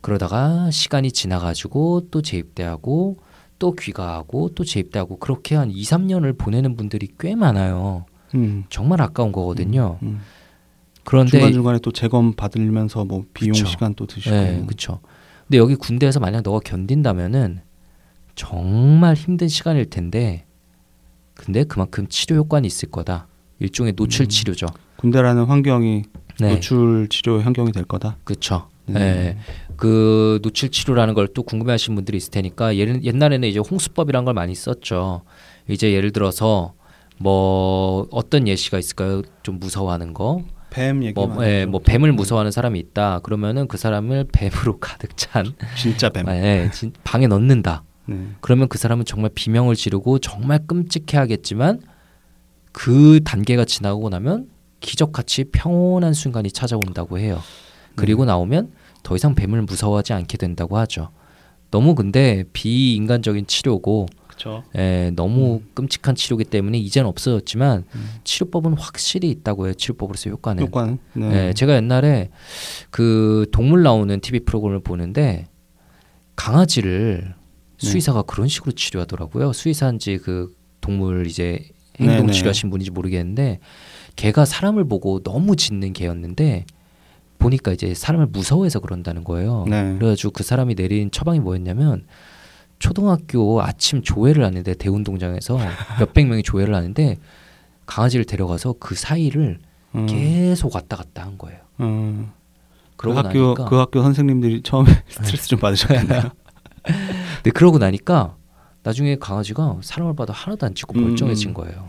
그러다가 시간이 지나가지고 또 재입대하고 또 귀가하고 또 재입대하고 그렇게 한 2, 3년을 보내는 분들이 꽤 많아요. 정말 아까운 거거든요. 그런데 중간에 또 재검 받으면서 뭐 비용 그쵸. 시간 또 드시고. 네, 그렇죠. 근데 여기 군대에서 만약 너가 견딘다면은 정말 힘든 시간일 텐데, 근데 그만큼 치료 효과는 있을 거다. 일종의 노출 치료죠. 군대라는 환경이 네. 노출 치료의 환경이 될 거다. 그렇죠. 네. 그 노출 치료라는 걸 또 궁금해하시는 분들이 있을 테니까 옛날에는 이제 홍수법이라는 걸 많이 썼죠. 이제 예를 들어서 뭐 어떤 예시가 있을까요? 좀 무서워하는 거. 뱀 얘기 뭐 뱀을 무서워하는 사람이 있다. 그러면은 그 사람을 뱀으로 가득 찬 진짜 뱀. 네, 방에 넣는다. 그러면 그 사람은 정말 비명을 지르고 정말 끔찍해하겠지만 그 단계가 지나고 나면 기적같이 평온한 순간이 찾아온다고 해요. 그리고 나오면 더 이상 뱀을 무서워하지 않게 된다고 하죠. 너무 근데 비인간적인 치료고 예, 너무 끔찍한 치료기 때문에 이제는 없어졌지만 치료법은 확실히 있다고 해요. 치료법으로서의 효과는. 네. 예, 제가 옛날에 그 동물 나오는 TV 프로그램을 보는데 강아지를 수의사가 그런 식으로 치료하더라고요. 수의사인지 그 동물 이제 행동 치료하신 분인지 모르겠는데 걔가 사람을 보고 너무 짖는 개였는데 보니까 이제 사람을 무서워해서 그런다는 거예요. 그래가지고 그 사람이 내린 처방이 뭐였냐면 초등학교 아침 조회를 하는데 대운동장에서 몇백 명이 조회를 하는데 강아지를 데려가서 그 사이를 계속 왔다 갔다 한 거예요. 그 학교 선생님들이 처음에 스트레스 좀 받으셨겠네요. 근데 그러고 나니까 나중에 강아지가 사람을 봐도 하나도 안 짖고 멀쩡해진 거예요.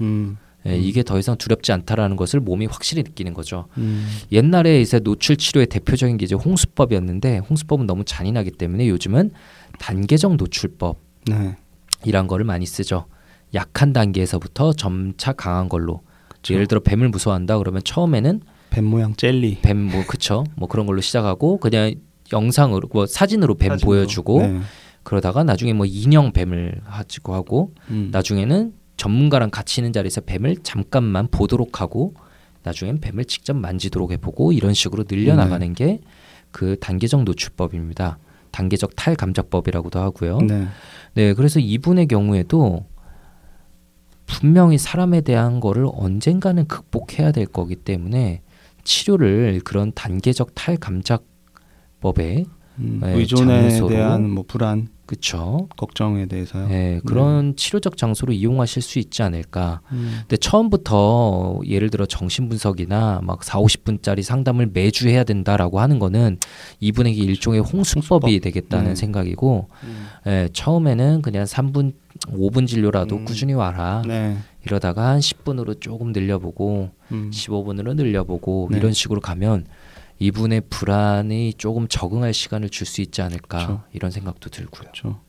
예, 이게 더 이상 두렵지 않다라는 것을 몸이 확실히 느끼는 거죠. 옛날에 이제 노출 치료의 대표적인 게 이제 홍수법이었는데 홍수법은 너무 잔인하기 때문에 요즘은 단계적 노출법 이란 거를 많이 쓰죠. 약한 단계에서부터 점차 강한 걸로. 그쵸. 예를 들어 뱀을 무서워한다 그러면 처음에는 뱀 모양 젤리, 뱀 뭐 그쵸 뭐 그런 걸로 시작하고 그냥 영상으로 뭐 사진으로 뱀 보여주고 그러다가 나중에 뭐 인형 뱀을 가지고 하고 나중에는 전문가랑 같이 있는 자리에서 뱀을 잠깐만 보도록 하고 나중엔 뱀을 직접 만지도록 해보고 이런 식으로 늘려나가는 게 그 단계적 노출법입니다. 단계적 탈감작법이라고도 하고요. 네, 그래서 이분의 경우에도 분명히 사람에 대한 거를 언젠가는 극복해야 될 거기 때문에 치료를 그런 단계적 탈감작법에 의존에 대한 뭐 불안, 그쵸? 걱정에 대해서요. 네, 그런 치료적 장소로 이용하실 수 있지 않을까. 근데 처음부터 예를 들어 정신분석이나 막 40-50분짜리 상담을 매주 해야 된다라고 하는 거는 이분에게 일종의 홍수법이 되겠다는 생각이고 네, 처음에는 그냥 3분, 5분 진료라도 꾸준히 와라. 네. 이러다가 한 10분으로 조금 늘려보고 15분으로 늘려보고 이런 식으로 가면 이분의 불안이 조금 적응할 시간을 줄 수 있지 않을까. 그렇죠. 이런 생각도 들고요. 그렇죠.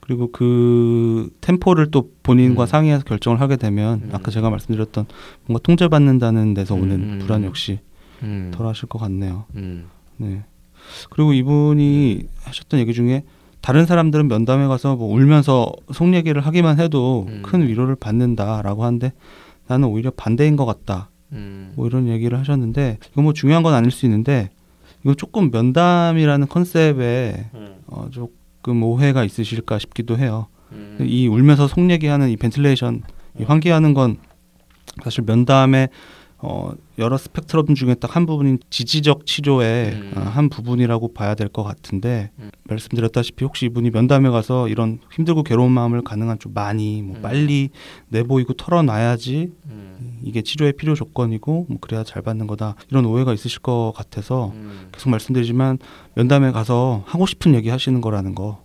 그리고 그 템포를 또 본인과 상의해서 결정을 하게 되면 아까 제가 말씀드렸던 뭔가 통제받는다는 데서 오는 불안 역시 덜하실 것 같네요. 네. 그리고 이분이 하셨던 얘기 중에 다른 사람들은 면담에 가서 뭐 울면서 속 얘기를 하기만 해도 큰 위로를 받는다라고 하는데 나는 오히려 반대인 것 같다. 뭐 이런 얘기를 하셨는데 이거 뭐 중요한 건 아닐 수 있는데 이거 조금 면담이라는 컨셉에 조금 오해가 있으실까 싶기도 해요. 이 울면서 속 얘기하는 이 벤틸레이션 이 환기하는 건 사실 면담의 여러 스펙트럼 중에 딱 한 부분인 지지적 치료의 한 부분이라고 봐야 될 것 같은데 말씀드렸다시피 혹시 이분이 면담에 가서 이런 힘들고 괴로운 마음을 가능한 좀 많이 뭐 빨리 내보이고 털어놔야지 이게 치료의 필요 조건이고 뭐 그래야 잘 받는 거다 이런 오해가 있으실 것 같아서 계속 말씀드리지만 면담에 가서 하고 싶은 얘기 하시는 거라는 거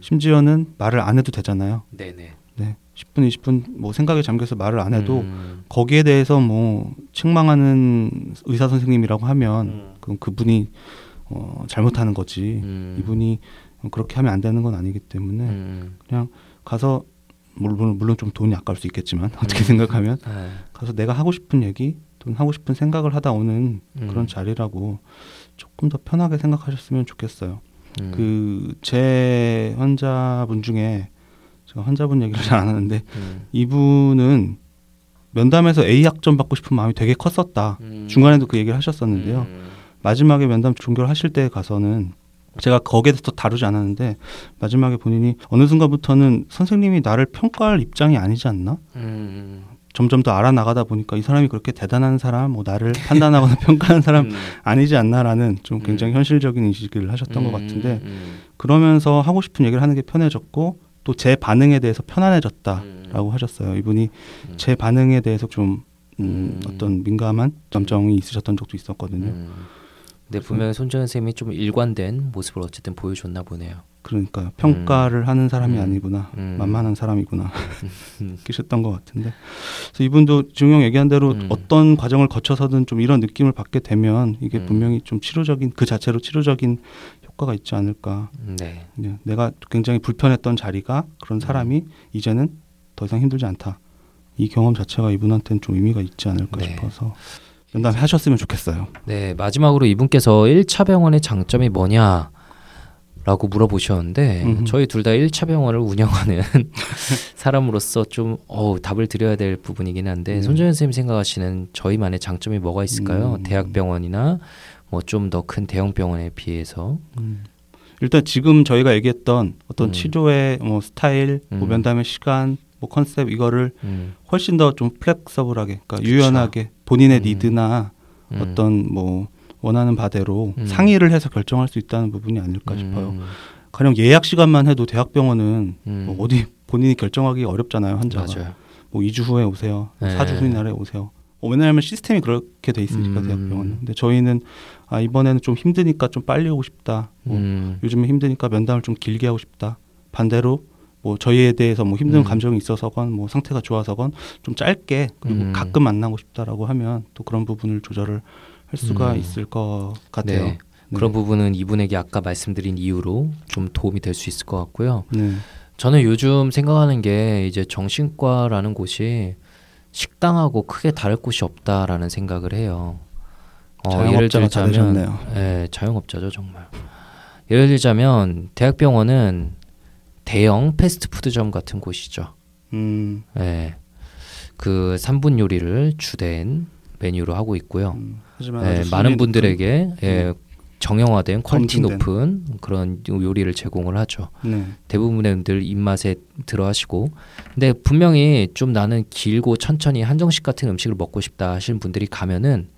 심지어는 말을 안 해도 되잖아요. 네네. 네. 10분, 20분 뭐 생각에 잠겨서 말을 안 해도 거기에 대해서 뭐 책망하는 의사 선생님이라고 하면 그럼 그분이 잘못하는 거지 이분이 그렇게 하면 안 되는 건 아니기 때문에 그냥 가서 물론 좀 돈이 아까울 수 있겠지만 어떻게 생각하면 가서 내가 하고 싶은 얘기, 돈 하고 싶은 생각을 하다 오는 그런 자리라고 조금 더 편하게 생각하셨으면 좋겠어요. 그 제 환자분 중에 제가 환자분 얘기를 잘 안 하는데 이분은 면담에서 A 학점 받고 싶은 마음이 되게 컸었다. 중간에도 그 얘기를 하셨었는데요. 마지막에 면담 종결하실 때 가서는 제가 거기에 대해서 다루지 않았는데 마지막에 본인이 어느 순간부터는 선생님이 나를 평가할 입장이 아니지 않나? 점점 더 알아나가다 보니까 이 사람이 그렇게 대단한 사람, 뭐 나를 판단하거나 평가하는 사람 아니지 않나라는 좀 굉장히 현실적인 인식을 하셨던 것 같은데 그러면서 하고 싶은 얘기를 하는 게 편해졌고 또 제 반응에 대해서 편안해졌다라고 하셨어요. 이분이 제 반응에 대해서 좀 어떤 민감한 감정이 있으셨던 적도 있었거든요. 근데 분명히 손정현 선생님이 좀 일관된 모습을 어쨌든 보여줬나 보네요. 그러니까요. 평가를 하는 사람이 아니구나. 만만한 사람이구나. 느끼셨던 것 같은데. 그래서 이분도 지용 얘기한 대로 어떤 과정을 거쳐서든 좀 이런 느낌을 받게 되면 이게 분명히 좀 치료적인 그 자체로 치료적인 효과가 있지 않을까. 네. 내가 굉장히 불편했던 자리가 그런 사람이 이제는 더 이상 힘들지 않다. 이 경험 자체가 이분한테는 좀 의미가 있지 않을까 싶어서. 면담 하셨으면 좋겠어요. 네, 마지막으로 이분께서 1차 병원의 장점이 뭐냐 라고 물어보셨는데 저희 둘 다 1차 병원을 운영하는 사람으로서 좀 답을 드려야 될 부분이긴 한데 손정현 선생님 생각하시는 저희만의 장점이 뭐가 있을까요? 대학병원이나 뭐 좀 더 큰 대형병원에 비해서 일단 지금 저희가 얘기했던 어떤 치료의 뭐 스타일, 뭐 면담의 시간, 뭐 컨셉 이거를 훨씬 더 좀 플렉서블하게, 그러니까 유연하게 본인의 니드나 어떤 뭐 원하는 바대로 상의를 해서 결정할 수 있다는 부분이 아닐까 싶어요. 가령 예약 시간만 해도 대학병원은 뭐 어디 본인이 결정하기 어렵잖아요, 환자가. 맞아요. 뭐 2주 후에 오세요. 네. 4주 후인 날에 오세요. 왜냐하면 시스템이 그렇게 돼 있으니까 대학병원은. 근데 저희는 아, 이번에는 좀 힘드니까 좀 빨리 오고 싶다. 뭐 요즘은 힘드니까 면담을 좀 길게 하고 싶다. 반대로 뭐 저희에 대해서 뭐 힘든 감정이 있어서건 뭐 상태가 좋아서건 좀 짧게 그리고 가끔 만나고 싶다라고 하면 또 그런 부분을 조절을 할 수가 있을 것 같아요. 네. 네. 그런 부분은 이분에게 아까 말씀드린 이유로 좀 도움이 될 수 있을 것 같고요. 네. 저는 요즘 생각하는 게 이제 정신과라는 곳이 식당하고 크게 다를 곳이 없다라는 생각을 해요. 예를 들자면, 네, 자영업자죠 정말. 예를 들자면 대학병원은 대형 패스트푸드점 같은 곳이죠. 네, 그 3분 요리를 주된 메뉴로 하고 있고요. 하지만 네, 많은 분들에게 예, 정형화된 퀄리티 높은 그런 요리를 제공을 하죠. 네. 대부분의 분들 입맛에 들어하시고, 근데 분명히 좀 나는 길고 천천히 한정식 같은 음식을 먹고 싶다 하시는 분들이 가면은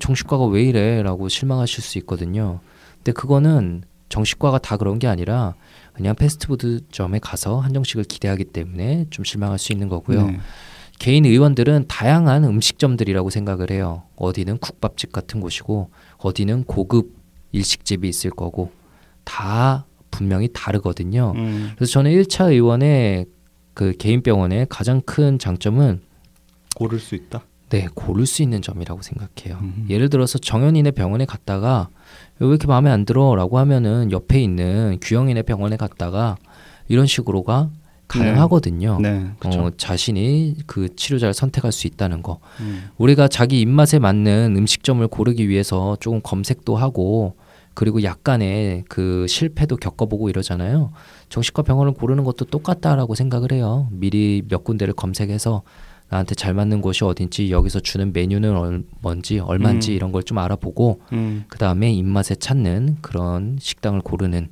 정신과가 왜 이래? 라고 실망하실 수 있거든요. 근데 그거는 정신과가 다 그런 게 아니라 그냥 패스트푸드점에 가서 한정식을 기대하기 때문에 좀 실망할 수 있는 거고요. 네. 개인 의원들은 다양한 음식점들이라고 생각을 해요. 어디는 국밥집 같은 곳이고 어디는 고급 일식집이 있을 거고 다 분명히 다르거든요. 그래서 저는 1차 의원의 그 개인 병원의 가장 큰 장점은 고를 수 있다? 네, 고를 수 있는 점이라고 생각해요. 예를 들어서 정현이네 병원에 갔다가 왜 이렇게 마음에 안 들어? 라고 하면은 옆에 있는 규영이네 병원에 갔다가 이런 식으로가 가능하거든요. 네, 자신이 그 치료자를 선택할 수 있다는 거. 우리가 자기 입맛에 맞는 음식점을 고르기 위해서 조금 검색도 하고 그리고 약간의 그 실패도 겪어보고 이러잖아요. 정신과 병원을 고르는 것도 똑같다라고 생각을 해요. 미리 몇 군데를 검색해서 나한테 잘 맞는 곳이 어딘지 여기서 주는 메뉴는 뭔지 얼마인지 이런 걸 좀 알아보고 그 다음에 입맛에 찾는 그런 식당을 고르는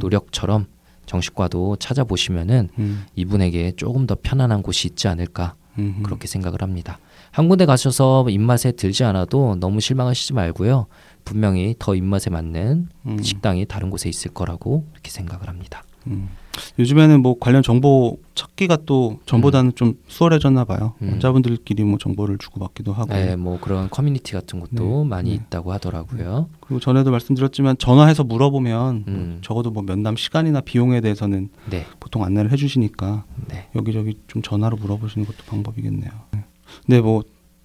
노력처럼 정신과도 찾아보시면은 이분에게 조금 더 편안한 곳이 있지 않을까 그렇게 생각을 합니다. 한 군데 가셔서 입맛에 들지 않아도 너무 실망하시지 말고요. 분명히 더 입맛에 맞는 식당이 다른 곳에 있을 거라고 이렇게 생각을 합니다. 요즘에는 뭐 관련 정보 찾기가 또 전보다는 좀 수월해졌나 봐요. 환자분들끼리 뭐 정보를 주고받기도 하고. 네, 뭐 그런 커뮤니티 같은 것도 많이 있다고 하더라고요. 그리고 전에도 말씀드렸지만 전화해서 물어보면 뭐 적어도 뭐 면담 시간이나 비용에 대해서는 네. 보통 안내를 해주시니까 네. 여기저기 좀 전화로 물어보시는 것도 방법이겠네요. 네. 근데 뭐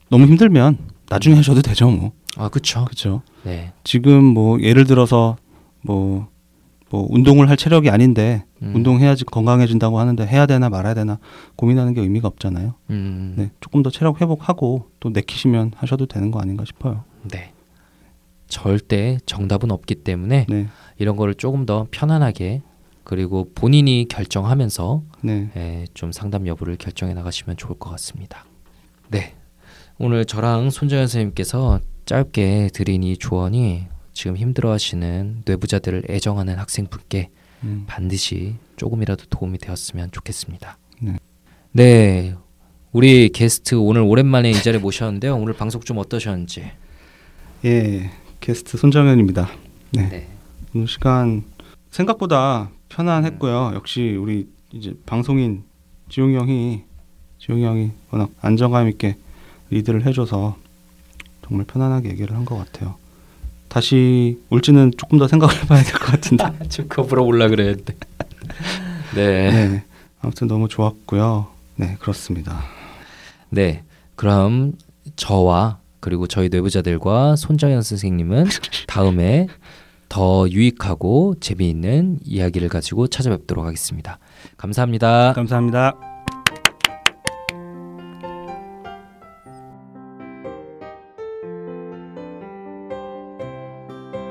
너무 힘들면 나중에 하셔도 되죠, 뭐. 아, 그렇죠. 그렇죠. 네. 지금 뭐 예를 들어서 뭐 운동을 할 체력이 아닌데 운동해야지 건강해진다고 하는데 해야 되나 말아야 되나 고민하는 게 의미가 없잖아요. 네, 조금 더 체력 회복하고 또 내키시면 하셔도 되는 거 아닌가 싶어요. 네, 절대 정답은 없기 때문에 네. 이런 거를 조금 더 편안하게 그리고 본인이 결정하면서 네. 좀 상담 여부를 결정해 나가시면 좋을 것 같습니다. 네, 오늘 저랑 손정현 선생님께서 짧게 드린 이 조언이 지금 힘들어하시는 뇌부자들을 애정하는 학생분께 반드시 조금이라도 도움이 되었으면 좋겠습니다. 네. 네, 우리 게스트 오늘 오랜만에 이 자리에 모셨는데요. 오늘 방송 좀 어떠셨는지? 예, 게스트 손정현입니다. 네. 네. 오늘 시간 생각보다 편안했고요. 역시 우리 이제 방송인 지용 형이 워낙 안정감 있게 리드를 해줘서 정말 편안하게 얘기를 한 것 같아요. 다시 올지는 조금 더 생각을 해봐야 될 것 같은데. 지금 겁으로 올라 그랬는데. 네. 네. 아무튼 너무 좋았고요. 네, 그렇습니다. 네, 그럼 저와 그리고 저희 뇌부자들과 손정현 선생님은 다음에 더 유익하고 재미있는 이야기를 가지고 찾아뵙도록 하겠습니다. 감사합니다. 감사합니다.